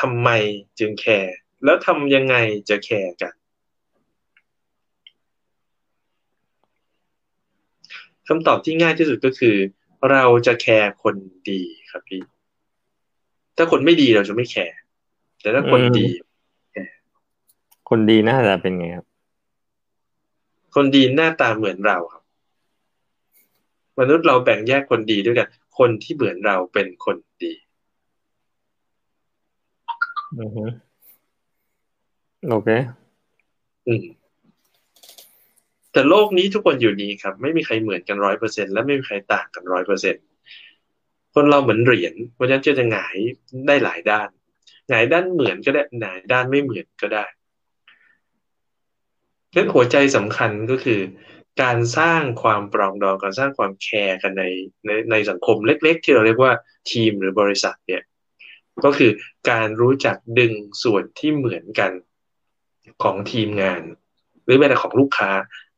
ทำไมจึงแคร์แล้วทำยังไงจะแคร์กันคำตอบที่ง่ายที่สุดก็คือเราจะแคร์คนดีครับพี่ถ้าคนไม่ดีเราจะไม่แคร์แต่ถ้าคนดีคนดีหน้าตาเป็นไงครับคนดีหน้าตาเหมือนเราครับมนุษย์เราแบ่งแยกคนดีด้วยกันคนที่เหมือนเราเป็นคนดีโอเค แต่โลกนี้ทุกคนอยู่ดีครับไม่มีใครเหมือนกัน 100% และไม่มีใครต่างกัน 100% คนเราเหมือนเหรียญเพราะฉะนั้นจะหงายได้หลายด้านหงายด้านเหมือนก็ได้หงายด้านไม่เหมือนก็ได้และหัวใจสำคัญก็คือการสร้างความปรองดองการสร้างความแคร์กันในสังคมเล็กๆที่เราเรียกว่าทีมหรือบริษัทเนี่ยก็คือการรู้จักดึงส่วนที่เหมือนกันของทีมงานหรือแม้แต่ของลูกค้า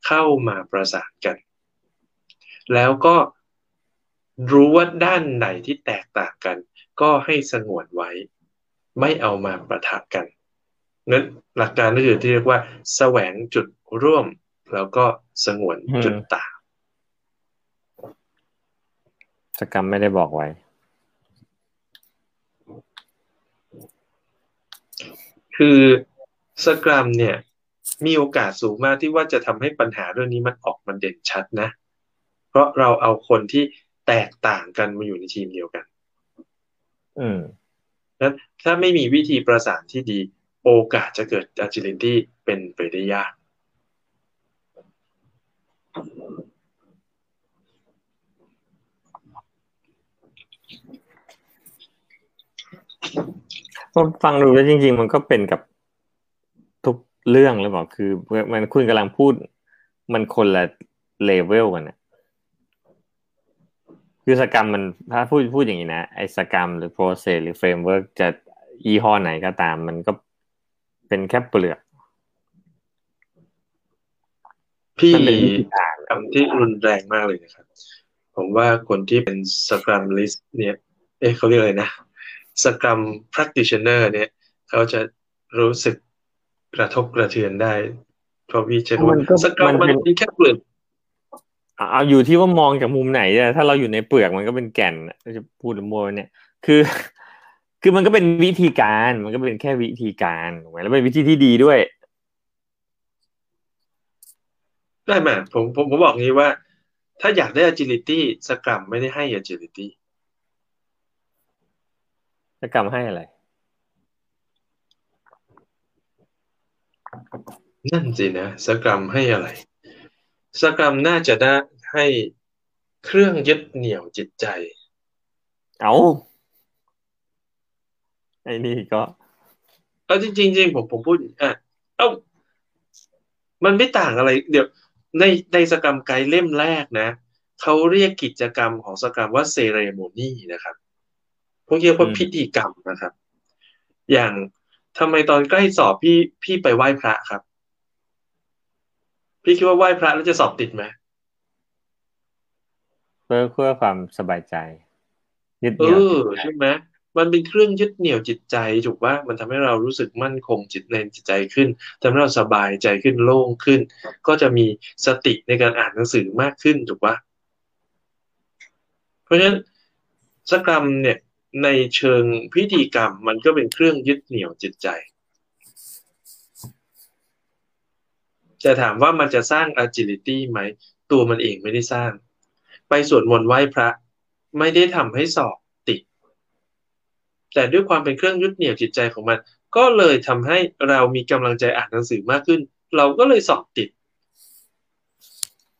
เข้ามาประสานกันแล้วก็รู้ว่าด้านไหนที่แตกต่างกันก็ให้สงวนไว้ไม่เอามาประทะกันนั้นหลักการก็คือที่เรียกว่าแสวงจุดร่วมแล้วก็สงวนจุดต่างกิจกรรมไม่ได้บอกไว้คือสกรัมเนี่ยมีโอกาสสูงมากที่ว่าจะทำให้ปัญหาเรื่องนี้มันออกมาเด่นชัดนะเพราะเราเอาคนที่แตกต่างกันมาอยู่ในทีมเดียวกันนั้นถ้าไม่มีวิธีประสานที่ดีโอกาสจะเกิด agility เป็นไปได้ยากผมฟังดูแล้วจริงๆมันก็เป็นกับทุกเรื่องเลยบอกคือมันคุณกำลังพูดมันคนละเลเวลกันนะคือสกรัมมันถ้าพูดอย่างนี้นะไอ้สกรัมหรือโปรเซสหรือเฟรมเวิร์คจะยี่ห้อไหนก็ตามมันก็เป็นแค่เปลือกพี่คำที่รุนแรงมากเลยนะครับผมว่าคนที่เป็นสกรัมลิสต์เนี่ยเขาเรียกอะไรนะสกรัม practitioner เนี่ยเขาจะรู้สึกกระทบกระเทือนได้เพราะพี่จะรู้สกรัมมันมีแค่เปลือกเอาอยู่ที่ว่ามองจากมุมไหนนะถ้าเราอยู่ในเปลือกมันก็เป็นแก่นจะพูดมัวเนี่ยคือมันก็เป็นวิธีการมันก็เป็นแค่วิธีการถูกไหมแล้วเป็นวิธีที่ดีด้วยได้ไหมผมบอกงี้ว่าถ้าอยากได้ agility สกรัมไม่ได้ให้ agility สกรัมให้อะไรนั่นสินะสกรัมให้อะไรสกรัมน่าจะได้ให้เครื่องยึดเหนี่ยวจิตใจเอาไอ้นี่ก็เอาจริงผมพูดเอ้ามันไม่ต่างอะไรเดี๋ยวในสกรัมไกด์เล่มแรกนะเขาเรียกกิจกรรมของสกรัมว่าเซเรโมนีนะครับพวกเรียกว่าพิธีกรรมนะครับอย่างทำไมตอนใกล้สอบพี่ไปไหว้พระครับพี่คิดว่าไหว้พระแล้วจะสอบติดไหมเพื่อความสบายใจยึดเหนี่ยวใช่ไหมมันเป็นเครื่องยึดเหนี่ยวจิตใจถูกป่ะมันทำให้เรารู้สึกมั่นคงจิตในจิตใจขึ้นทำให้เราสบายใจขึ้นโล่งขึ้นก็จะมีสติในการอ่านหนังสือมากขึ้นถูกป่ะเพราะฉะนั้นสกรัมเนี่ยในเชิงพิธีกรรมมันก็เป็นเครื่องยึดเหนี่ยวจิตใจจะถามว่ามันจะสร้าง agility ไหมตัวมันเองไม่ได้สร้างไปสวดมนต์ไหว้พระไม่ได้ทำให้สอบแต่ด้วยความเป็นเครื่องยึดเหนี่ยวจิตใจของมันก็เลยทำให้เรามีกำลังใจอ่านหนังสือมากขึ้นเราก็เลยสอบติด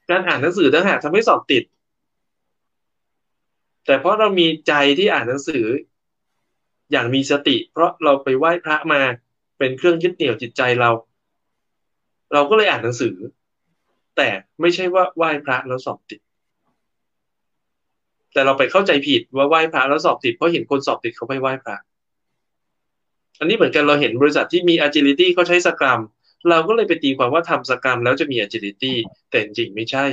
การอ่านหนังสือต่างหากทำให้สอบติดแต่เพราะเรามีใจที่อ่านหนังสืออย่างมีสติเพราะเราไปไหว้พระมาเป็นเครื่องยึดเหนี่ยวจิตใจเราก็เลยอ่านหนังสือแต่ไม่ใช่ว่าไหว้พระแล้วสอบติดแต่เราไปเข้าใจผิดว่าไหว้พระแล้วสอบติดเพราะเห็นคนสอบติดเขาไม่ไหว้พระอันนี้เหมือนกันเราเห็นบริษัทที่มี agility เขาใช้สกรัมเราก็เลยไปตีความว่าทำสกรัมแล้วจะมี agility แต่จริงไม่ใช่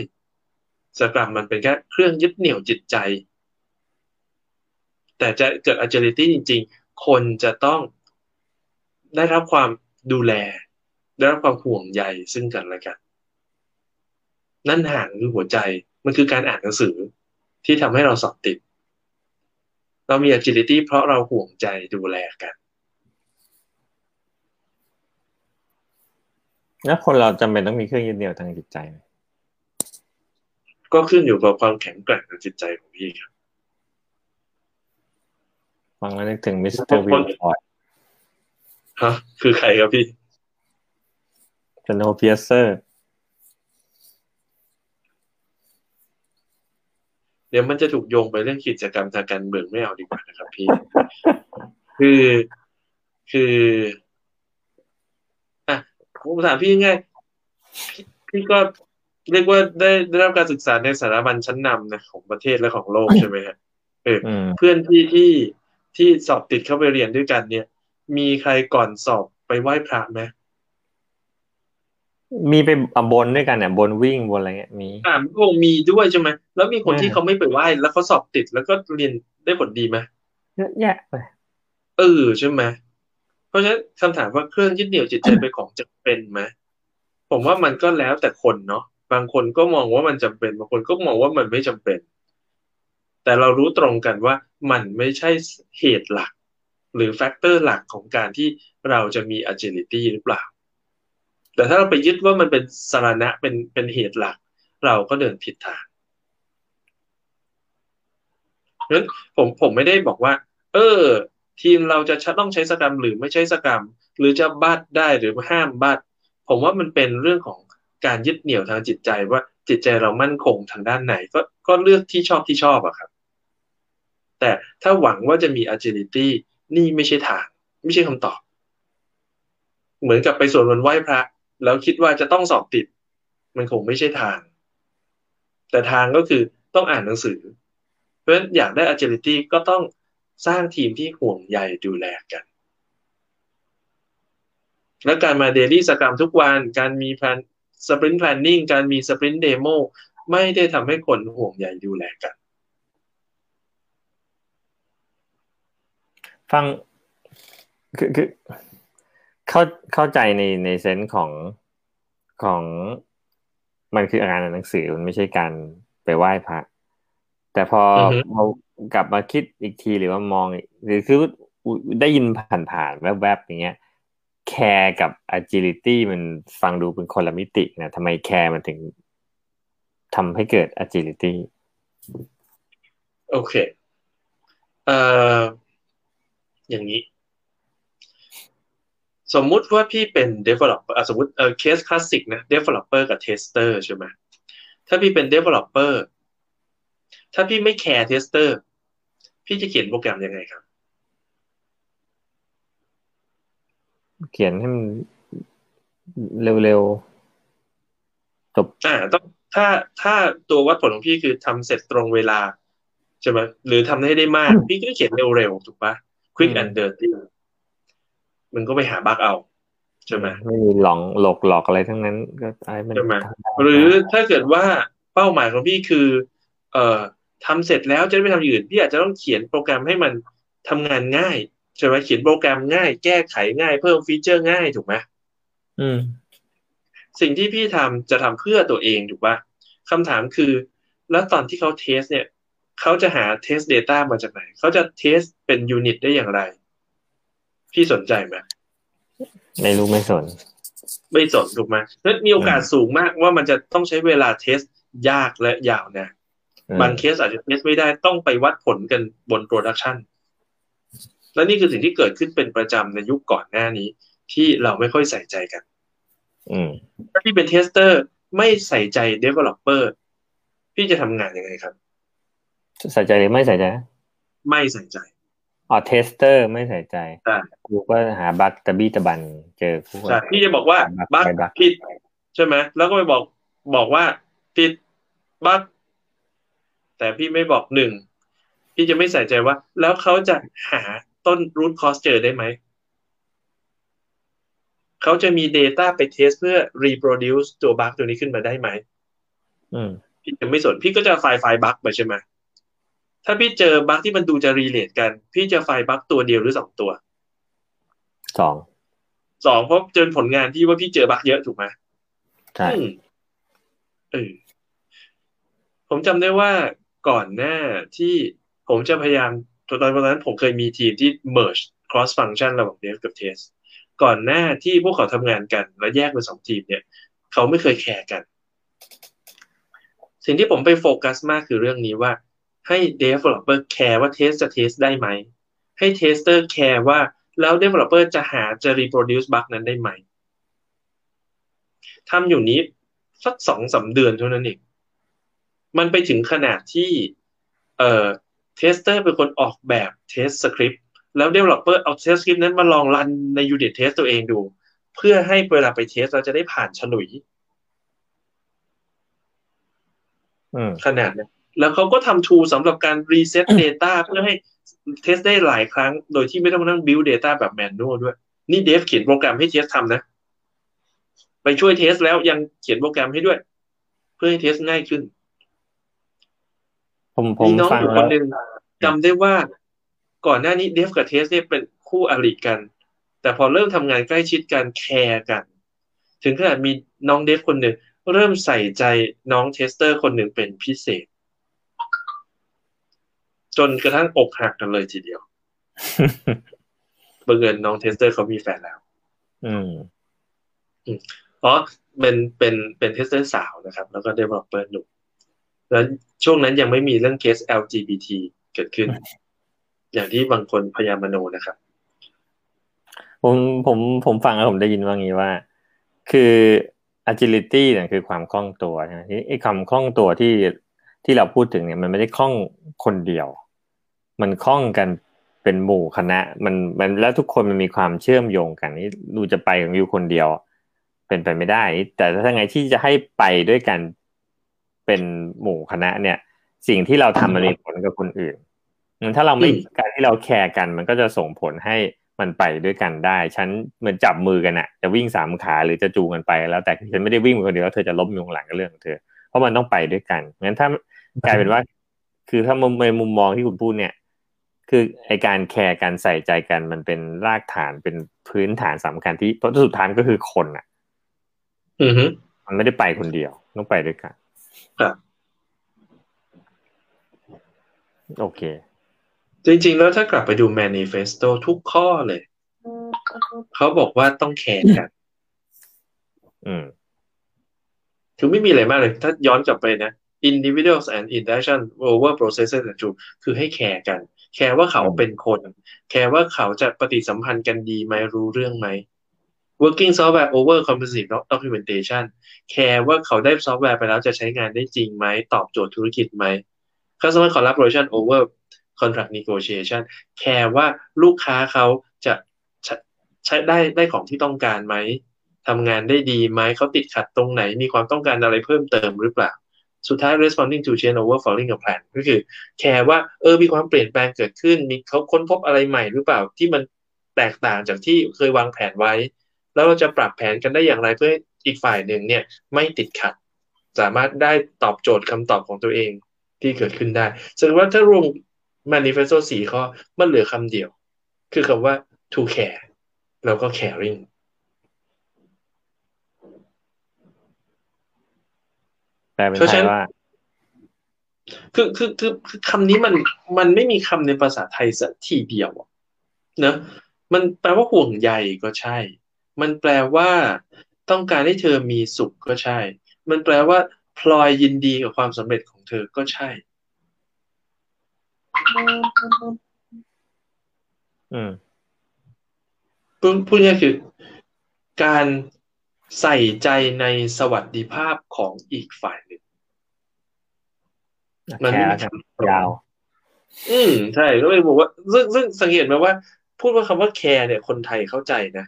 สกรัมมันเป็นแค่เครื่องยึดเหนี่ยวจิตใจแต่จะเกิด agility จริงๆคนจะต้องได้รับความดูแลได้รับความห่วงใยซึ่งกันและกันนั่นห่างคือหัวใจมันคือการอ่านหนังสือที่ทำให้เราสอบติดเรามี agility เพราะเราห่วงใจดูแลกันแล้วคนเราจำเป็นต้องมีเครื่องยึดเหนี่ยวทางจิตใจไหมก็ขึ้นอยู่กับความแข็งแกร่งทางจิตใจของพี่ครับฟังแล้วนึกถึงมิสเตอร์วิลฟอร์ดฮะคือใครครับพี่เป็นโนเพียเซอร์ ดี๋ยวมันจะถูกโยงไปเรื่องกิจกรรมทางการเมืองไม่เอาดีกว่านะครับพี่คืออ่ะผมถามพี่ง่ายพี่ก็เรียกว่าได้รับการศึกษาในสถาบันชั้นนำนะของประเทศและของโลกใช่ไหมฮะเพื่อนพี่ที่สอบติดเข้าไปเรียนด้วยกันเนี่ยมีใครก่อนสอบไปไหว้พระไหมมีไปบนด้วยกันเนี่ยบนวิ่งบนอะไรเงี้ยมีพวกมีด้วยใช่ไหมแล้วมีคนที่เขาไม่ไปไหว้แล้วเขาสอบติดแล้วก็เรียนได้ผลดีไหมเยอะแยะเลยใช่ไหมเพราะฉะนั้นคำถามว่าเครื่องยึดเหนี่ยวจิตใจเป็นของจำเป็นไหมผมว่ามันก็แล้วแต่คนเนาะบางคนก็มองว่ามันจำเป็นบางคนก็มองว่ามันไม่จำเป็นแต่เรารู้ตรงกันว่ามันไม่ใช่เหตุหลักหรือแฟกเตอร์หลักของการที่เราจะมี agility หรือเปล่าแต่ถ้าเราไปยึดว่ามันเป็นสาระเป็นเหตุหลักเราก็เดินผิดทางงั้นผมไม่ได้บอกว่าทีมเราจะต้องใช้สกรรมหรือไม่ใช้สกรรมหรือจะบัดได้หรือห้ามบัดผมว่ามันเป็นเรื่องของการยึดเหนี่ยวทางจิตใจว่าจิตใจเรามั่นคงทางด้านไหนก็เลือกที่ชอบอะครับแต่ถ้าหวังว่าจะมี agility นี่ไม่ใช่ทางไม่ใช่คำตอบเหมือนกับไปสวดมนต์ไหว้พระแล้วคิดว่าจะต้องสอบติดมันคงไม่ใช่ทางแต่ทางก็คือต้องอ่านหนังสือเพราะฉะนั้นอยากได้ agility ก็ต้องสร้างทีมที่ห่วงใยดูแลกันและการมา daily สกรรมทุกวันการมีแพลนsprint planning การมี sprint demo ไม่ได้ทำให้คนห่วงใยดูแลกันฟังคือเข้าใจในเซนส์ของมันคือการอ่านหนังสือมันไม่ใช่การไปไหว้พระแต่พอ เรากลับมาคิดอีกทีหรือว่ามองหรือคือได้ยินผ่านๆแวบๆอย่างเงี้ยแคร์กับ agility มันฟังดูเป็นคนละมิตินะทำไมแคร์มันถึงทำให้เกิด agility โอเคอย่างนี้สมมุติว่าพี่เป็น developer สมมุติเคสคลาสสิกนะ developer กับ tester ใช่ไหมถ้าพี่เป็น developer ถ้าพี่ไม่แคร์ tester พี่จะเขียนโปรแกรมยังไงครับเขียนให้มันเร็วๆจบต้องถ้าตัววัดผลของพี่คือทำเสร็จตรงเวลาใช่ไหมหรือทำให้ได้มาก พี่ก็เขียนเร็วๆถูกปะ quick and dirty มันก็ไปหาบั๊กเอาใช่ไหมไม่มีหลอกอะไรทั้งนั้นก็ไอ้มันใช่ไหมหรือถ้าเกิดว่าเป้าหมายของพี่คือทำเสร็จแล้วจะไม่ทำอื่นพี่อาจจะต้องเขียนโปรแกรมให้มันทำงานง่ายใช่ไหมเขียนโปรแกรมง่ายแก้ไขง่ายเพิ่มฟีเจอร์ง่ายถูกไหมสิ่งที่พี่ทำจะทำเพื่อตัวเองถูกป่ะคำถามคือแล้วตอนที่เขาเทสเนี่ยเขาจะหาเทส data มาจากไหนเขาจะเทสเป็นยูนิตได้อย่างไรพี่สนใจไหมไม่รู้ไม่สนถูกไหมนั้นมีโอกาสสูงมากว่ามันจะต้องใช้เวลาเทสยากและยาวนะบางเคสอาจจะเทสไม่ได้ต้องไปวัดผลกันบนโปรดักชันและนี่คือสิ่งที่เกิดขึ้นเป็นประจำในยุคก่อนหน้านี้ที่เราไม่ค่อยใส่ใจกันถ้าพี่เป็นเทสเตอร์ไม่ใส่ใจ developer พี่จะทำงานยังไงครับใส่ใจหรือไม่ใส่ใจไม่ใส่ใจเทสเตอร์ไม่ใส่ใจกูก็หาบั๊กตะบี้ตะบันเจอผู้คนพี่จะบอกว่าบั๊กผิดใช่ไหมแล้วก็ไปบอกว่าผิดบั๊กแต่พี่ไม่บอกหนึ่งพี่จะไม่ใส่ใจว่าแล้วเขาจะหาต้น root cause เจอได้ไหมเขาจะมี data ไปเทสเพื่อ reproduce ตัว bug ตัวนี้ขึ้นมาได้ไหมพี่จะไม่สนพี่ก็จะไฟล์ bug ไปใช่ไหมถ้าพี่เจอ bug ที่มันดูจะ relate กันพี่จะไฟล์ bug ตัวเดียวหรือ2ตัว2เพราะเจอผลงานที่ว่าพี่เจอ bug เยอะถูกไหมใช่ผมจำได้ว่าก่อนหน้าที่ผมจะพยายามตอนนั้นผมเคยมีทีมที่ merge cross function ระหว่าง dev กับ test ก่อนหน้าที่พวกเขาทำงานกันและแยกเป็น2ทีมเนี่ยเขาไม่เคยแคร์กันสิ่งที่ผมไปโฟกัสมากคือเรื่องนี้ว่าให้ developer แคร์ว่า test จะ test ได้ไหมให้ tester แคร์ว่าแล้ว developer จะ reproduce bug นั้นได้ไหมทำอยู่นี้สัก 2-3 เดือนเท่านั้นเองมันไปถึงขนาดที่ เทสเตอร์เป็นคนออกแบบเทสสคริปต์แล้วเดเวลลอปเปอร์เอาเทสสคริปต์นั้นมาลองรันในยูนิตเทสตัวเองดูเพื่อให้เวลาไปเทสเราจะได้ผ่านฉลุยขนาดนี้แล้วเขาก็ทำ tool สำหรับการรีเซ็ต data เพื่อให้เทสได้หลายครั้งโดยที่ไม่ต้องนั่ง build data แบบแมนนวลด้วยนี่เดฟเขียนโปรแกรมให้เทสทำนะไปช่วยเทสแล้วยังเขียนโปรแกรมให้ด้วยเพื่อให้เทสง่ายขึ้นมีน้องอยู่คนหนึ่งจำได้ว่าก่อนหน้านี้เดฟกับเทสเนี่ยเป็นคู่อริกันแต่พอเริ่มทำงานใกล้ชิดกันแคร์กันถึงขนาดมีน้องเดฟคนหนึ่งเริ่มใส่ใจน้องเทสเตอร์คนหนึ่งเป็นพิเศษจนกระทั่งอกหักกันเลยทีเดียวบังเอิญน้องเทสเตอร์เขามีแฟนแล้วเพราะเป็นเทสเตอร์สาวนะครับแล้วก็ได้บอกเปิดหนุ่มแล้วช่วงนั้นยังไม่มีเรื่องเคส LGBT เกิดขึ้นอย่างที่บางคนพยายามมโนนะครับผมฟังแล้วผมได้ยินว่างี้ว่าคือ agility เนี่ยคือความคล่องตัวใช่ไหมไอ้คำคล่องตัวที่เราพูดถึงเนี่ยมันไม่ได้คล่องคนเดียวมันคล่องกันเป็นหมู่คณะมันแล้วทุกคนมันมีความเชื่อมโยงกันนี่ดูจะไปของอยู่คนเดียวเป็นไปไม่ได้แต่ถ้าไงที่จะให้ไปด้วยกันเป็นหมู่คณะเนี่ยสิ่งที่เราทำมันมีผลกับคนอื่นถ้าเราไม่การที่เราแคร์กันมันก็จะส่งผลให้มันไปด้วยกันได้ฉันมันจับมือกันอะจะวิ่งสามขาหรือจะจูงกันไปแล้วแต่ฉันไม่ได้วิ่งคนเดียวแล้วเธอจะล้มอยู่ข้างหลังก็เรื่องของเธอเพราะมันต้องไปด้วยกันงั้นถ้ากลายเป็นว่าคือถ้าในมุมมองที่คุณพูดเนี่ยคือไอการแคร์การใส่ใจกันมันเป็นรากฐานเป็นพื้นฐานสำคัญที่เพราะสุดท้ายก็คือคนอ่ะมันไม่ได้ไปคนเดียวต้องไปด้วยกันโอเคจริงๆแล้วถ้ากลับไปดู manifesto ทุกข้อเลยเขาบอกว่าต้องแคร์กันคือไม่มีอะไรมากเลยถ้าย้อนกลับไปนะ individuals and interaction over processes and tools คือให้แคร์กันแคร์ว่าเขาเป็นคนแคร์ว่าเขาจะปฏิสัมพันธ์กันดีไหมรู้เรื่องไหม working software over comprehensive documentation แคร์ว่าเขาได้ซอฟต์แวร์ไปแล้วจะใช้งานได้จริงไหมตอบโจทย์ธุรกิจไหม customer collaboration over contract negotiation แคร์ว่าลูกค้าเขาจะใช้ได้ของที่ต้องการไหมทำงานได้ดีไหมเขาติดขัดตรงไหนมีความต้องการอะไรเพิ่มเติมหรือเปล่าสุดท้าย responding to change over following a plan ก็คือแคร์ว่ามีความเปลี่ยนแปลงเกิดขึ้นมีเขาค้นพบอะไรใหม่หรือเปล่าที่มันแตกต่างจากที่เคยวางแผนไว้แล้วเราจะปรับแผนกันได้อย่างไรเพื่ออีกฝ่ายหนึ่งเนี่ยไม่ติดขัดสามารถได้ตอบโจทย์คำตอบของตัวเองที่เกิดขึ้นได้แสดงว่าถ้ารวม manifesto 4 ข้อมันเหลือคำเดียวคือคำว่า to care แล้วก็ caringเพราะฉะนั้นคือคำนี้มันไม่มีคำในภาษาไทยสักทีเดียวนะมันแปลว่าห่วงใยก็ใช่มันแปลว่าต้องการให้เธอมีสุขก็ใช่มันแปลว่าพลอยยินดีกับความสำเร็จของเธอก็ใช่พูดง่ายคือการใส่ใจในสวัสดิภาพของอีกฝ่ายหนึ่งมันไม่มีคำยาวใช่ก็เลยบอกว่าซึ่งสังเกตไหมว่าพูดว่าคำว่าแคร์เนี่ยคนไทยเข้าใจนะ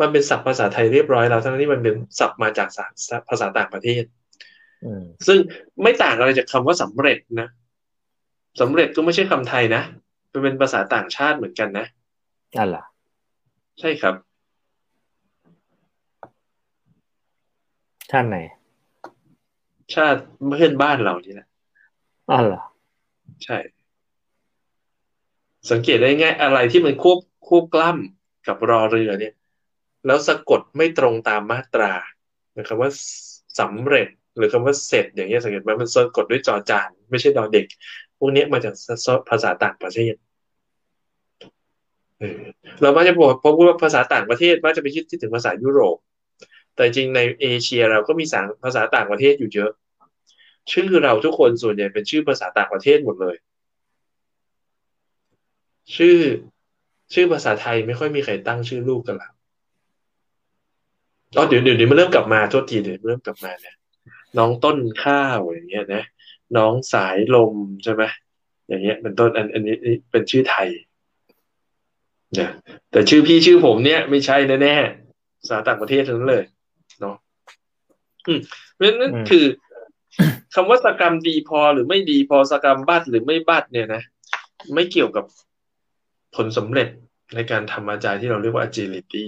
มันเป็นศัพท์ภาษาไทยเรียบร้อยแล้วทั้งที่มันเป็นศัพท์มาจากภาษาต่างประเทศซึ่งไม่ต่างอะไรจากคำว่าสำเร็จนะสำเร็จก็ไม่ใช่คำไทยนะมันเป็นภาษาต่างชาติเหมือนกันนะนั่นแหละใช่ครับชาติไหนชาติเพื่อนบ้านเรานี่แหละอ๋อเหรอใช่สังเกตได้ง่ายอะไรที่มันควบกล้ำกับรอเรือเนี่ยแล้วสะกดไม่ตรงตามมาตราคำว่าสำเร็จหรือคำว่าเสร็จอย่างเงี้ยสังเกตไหมมันสะกดด้วยจอจานไม่ใช่ดอเด็กพวกนี้มาจากภาษาต่างประเทศเรามักจะบอกพอพูดว่าภาษาต่างประเทศมักจะไปคิดถึงภาษายุโรปแต่จริงในเอเชียเราก็มีภาษาต่างประเทศอยู่เยอะชื่อเราทุกคนส่วนใหญ่เป็นชื่อภาษาต่างประเทศหมดเลยชื่อภาษาไทยไม่ค่อยมีใครตั้งชื่อลูกกันแล้วเดี๋ยวมันเริ่มกลับมาโทษทีเดี๋ยวเริ่มกลับมาเนี่ยน้องต้นข้าวอย่างเงี้ยนะน้องสายลมใช่ไหม อย่างเงี้ยเป็นต้นอันนี้เป็นชื่อไทยนะแต่ชื่อพี่ชื่อผมเนี้ยไม่ใช่แน่ๆภาษาต่างประเทศทั้งนั้นเลยเนาะเพราะฉะนั้นคือคำว่าสกรรมดีพอหรือไม่ดีพอสกรรมบัดหรือไม่บัดเนี่ยนะไม่เกี่ยวกับผลสำเร็จในการทำอาจารย์ที่เราเรียกว่า agility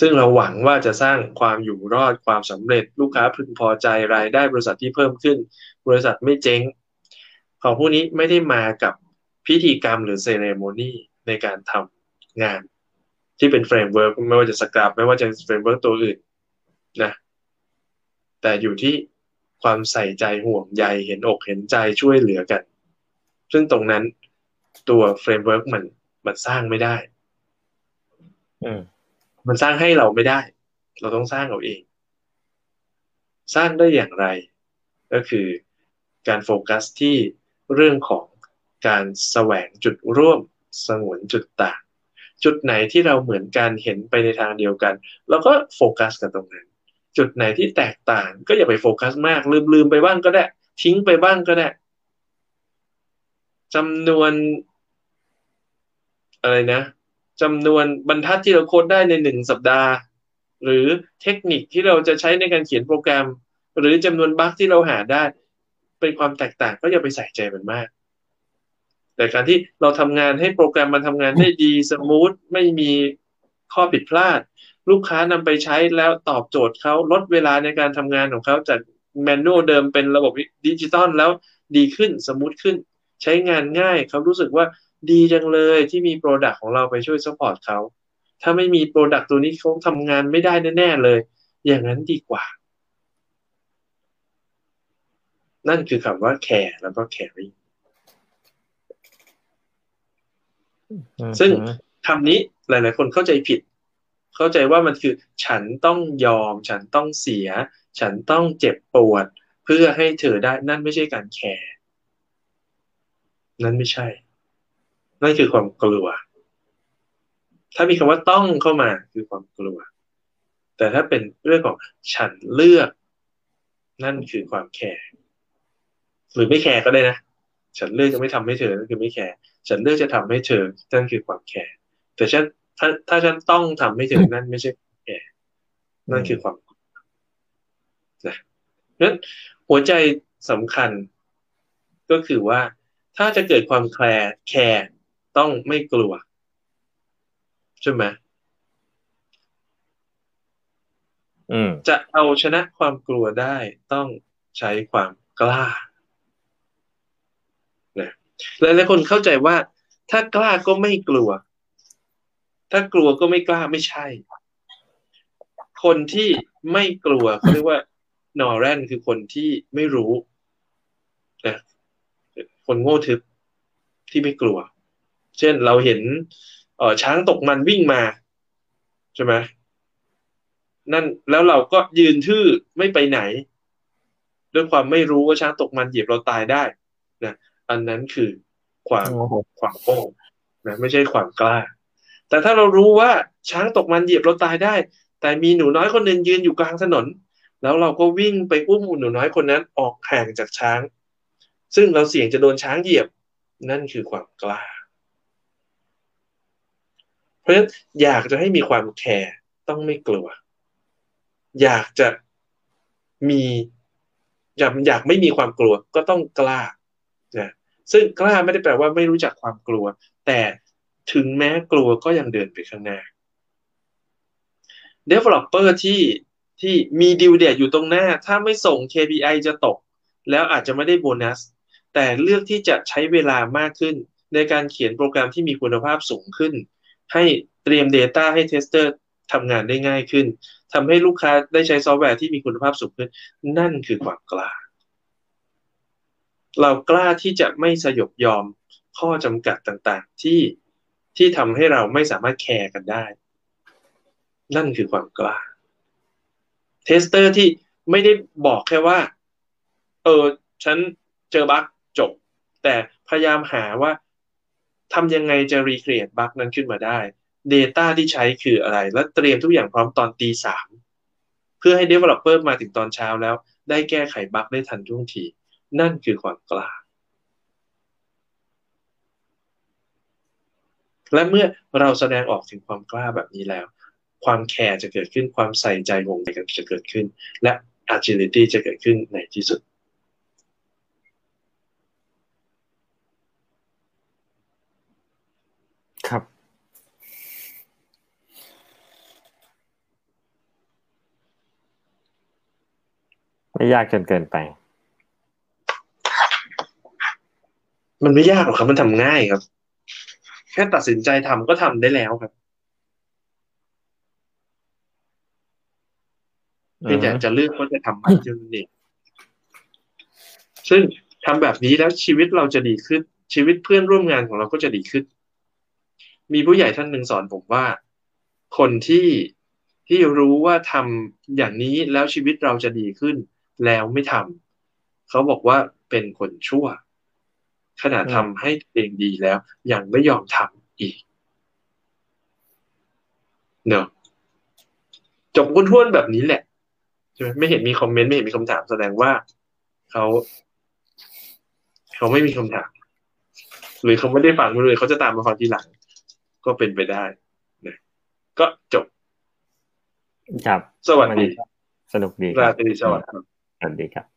ซึ่งเราหวังว่าจะสร้างความอยู่รอดความสำเร็จลูกค้าพึงพอใจรายได้บริษัทที่เพิ่มขึ้นบริษัทไม่เจ๊งของพวกนี้ไม่ได้มากับพิธีกรรมหรือเซเลโมนีในการทำงานที่เป็นเฟรมเวิร์กไม่ว่าจะสกรัมไม่ว่าจะเฟรมเวิร์กตัวอื่นนะแต่อยู่ที่ความใส่ใจห่วงใยเห็นอกเห็นใจช่วยเหลือกันซึ่งตรงนั้นตัวเฟรมเวิร์กมันสร้างไม่ได้มันสร้างให้เราไม่ได้เราต้องสร้างเอาเองสร้างได้อย่างไรก็คือการโฟกัสที่เรื่องของการแสวงจุดร่วมสงวนจุดต่างจุดไหนที่เราเหมือนกันเห็นไปในทางเดียวกันเราก็โฟกัสกันตรงนั้นจุดไหนที่แตกต่างก็อย่าไปโฟกัสมากลืมไปบ้างก็ได้ทิ้งไปบ้างก็ได้จำนวนบรรทัดที่เราโค้ดได้ใน1สัปดาห์หรือเทคนิคที่เราจะใช้ในการเขียนโปรแกรมหรือจำนวนบั๊กที่เราหาได้เป็นความแตกต่างก็อย่าไปใส่ใจมันมากแต่การที่เราทำงานให้โปรแกรมมันทำงานได้ดีสมูทไม่มีข้อผิดพลาดลูกค้านำไปใช้แล้วตอบโจทย์เขาลดเวลาในการทำงานของเขาจากแมนนวลเดิมเป็นระบบดิจิตอลแล้วดีขึ้นสมูทขึ้นใช้งานง่ายเขารู้สึกว่าดีจังเลยที่มีโปรดักต์ของเราไปช่วยซัพพอร์ตเขาถ้าไม่มีโปรดักต์ตัวนี้เขาทำงานไม่ได้แน่ๆเลยอย่างนั้นดีกว่านั่นคือคำว่าแคร์แล้วก็แคริ่งซึ่งคำนี้หลายๆคนเข้าใจผิดเข้าใจว่ามันคือฉันต้องยอมฉันต้องเสียฉันต้องเจ็บปวดเพื่อให้เธอได้นั่นไม่ใช่การแคร์นั่นไม่ใช่นั่นคือความกลัวถ้ามีคำว่าต้องเข้ามาคือความกลัวแต่ถ้าเป็นเรื่องของฉันเลือกนั่นคือความแคร์หรือไม่แคร์ก็ได้นะฉันเลือกจะไม่ทำให้เธอนั่นคือไม่แคร์ฉันเลือกจะทำให้เธอนั่นคือความแคร์แต่ฉันถ้าฉันต้องทำให้เธอนั่นไม่ใช่แคร์นั่นคือความกลัวนะนั้นหัวใจสำคัญก็คือว่าถ้าจะเกิดความแคร์ต้องไม่กลัวใช่ไหมจะเอาชนะความกลัวได้ต้องใช้ความกล้านะหลายๆคนเข้าใจว่าถ้ากล้าก็ไม่กลัวถ้ากลัวก็ไม่กล้าไม่ใช่คนที่ไม่กลัวเขาเรียกว่านอแรนคือคนที่ไม่รู้นะคนโง่ทึบที่ไม่กลัวเช่นเราเห็นช้างตกมันวิ่งมาใช่ไหมนั่นแล้วเราก็ยืนทื่อไม่ไปไหนด้วยความไม่รู้ว่าช้างตกมันเหยียบเราตายได้นะอันนั้นคือความโง่นะไม่ใช่ความกล้าแต่ถ้าเรารู้ว่าช้างตกมันเหยียบเราตายได้แต่มีหนูน้อยคนหนึ่งยืนอยู่กลางถนนแล้วเราก็วิ่งไปอุ้มหนูน้อยคนนั้นออกห่างจากช้างซึ่งเราเสี่ยงจะโดนช้างเหยียบนั่นคือความกล้าเพราะฉะนั้นอยากจะให้มีความแคร์ต้องไม่กลัวอยากไม่มีความกลัวก็ต้องกล้านะซึ่งกล้าไม่ได้แปลว่าไม่รู้จักความกลัวแต่ถึงแม้กลัวก็ยังเดินไปข้างหน้า Developer ที่มีดีลเดทอยู่ตรงหน้าถ้าไม่ส่ง KPI จะตกแล้วอาจจะไม่ได้โบนัสแต่เลือกที่จะใช้เวลามากขึ้นในการเขียนโปรแกรมที่มีคุณภาพสูงขึ้นให้เตรียม Data ให้เทสเตอร์ทำงานได้ง่ายขึ้นทำให้ลูกค้าได้ใช้ซอฟต์แวร์ที่มีคุณภาพสูงขึ้นนั่นคือความกล้าเรากล้าที่จะไม่สยบยอมข้อจำกัดต่างๆที่ทำให้เราไม่สามารถแคร์กันได้นั่นคือความกล้าเทสเตอร์ที่ไม่ได้บอกแค่ว่าฉันเจอบั๊กจบแต่พยายามหาว่าทำยังไงจะรีเครีเอทบั๊กนั้นขึ้นมาได้ Data ที่ใช้คืออะไรและเตรียมทุกอย่างพร้อมตอน 3:00 นเพื่อให้ Developer มาถึงตอนเช้าแล้วได้แก้ไขบั๊กได้ทันท่วงทีนั่นคือความกล้า และเมื่อเราแสดงออกถึงความกล้าแบบนี้แล้วความแคร์จะเกิดขึ้นความใส่ใจวงในกันจะเกิดขึ้นและ agility จะเกิดขึ้นในที่สุดครับไม่ยากเกินไปมันไม่ยากหรอกครับมันทำง่ายครับแค่ตัดสินใจทำก็ทำได้แล้วครับเป็นอยากจะเลือกก็จะทำมันจนเองซึ่งทำแบบนี้แล้วชีวิตเราจะดีขึ้นชีวิตเพื่อนร่วมงานของเราก็จะดีขึ้นมีผู้ใหญ่ท่านหนึ่งสอนผมว่าคนที่รู้ว่าทำอย่างนี้แล้วชีวิตเราจะดีขึ้นแล้วไม่ทำเขาบอกว่าเป็นคนชั่วขนาดทำให้ตัวเองดีแล้วยังไม่ยอมทำอีกเนอะจบวนๆแบบนี้แหละใช่ไหมไม่เห็นมีคอมเมนต์ไม่เห็นมีคำถามแสดงว่าเขาไม่มีคำถามหรือเขาไม่ได้ฟังมาเลยเขาจะตามมาฟังทีหลังก็เป็นไปได้นะก็จบครับสวัสดีสนุกดีราตรีสวัสดิ์ครับสวัสดีครับ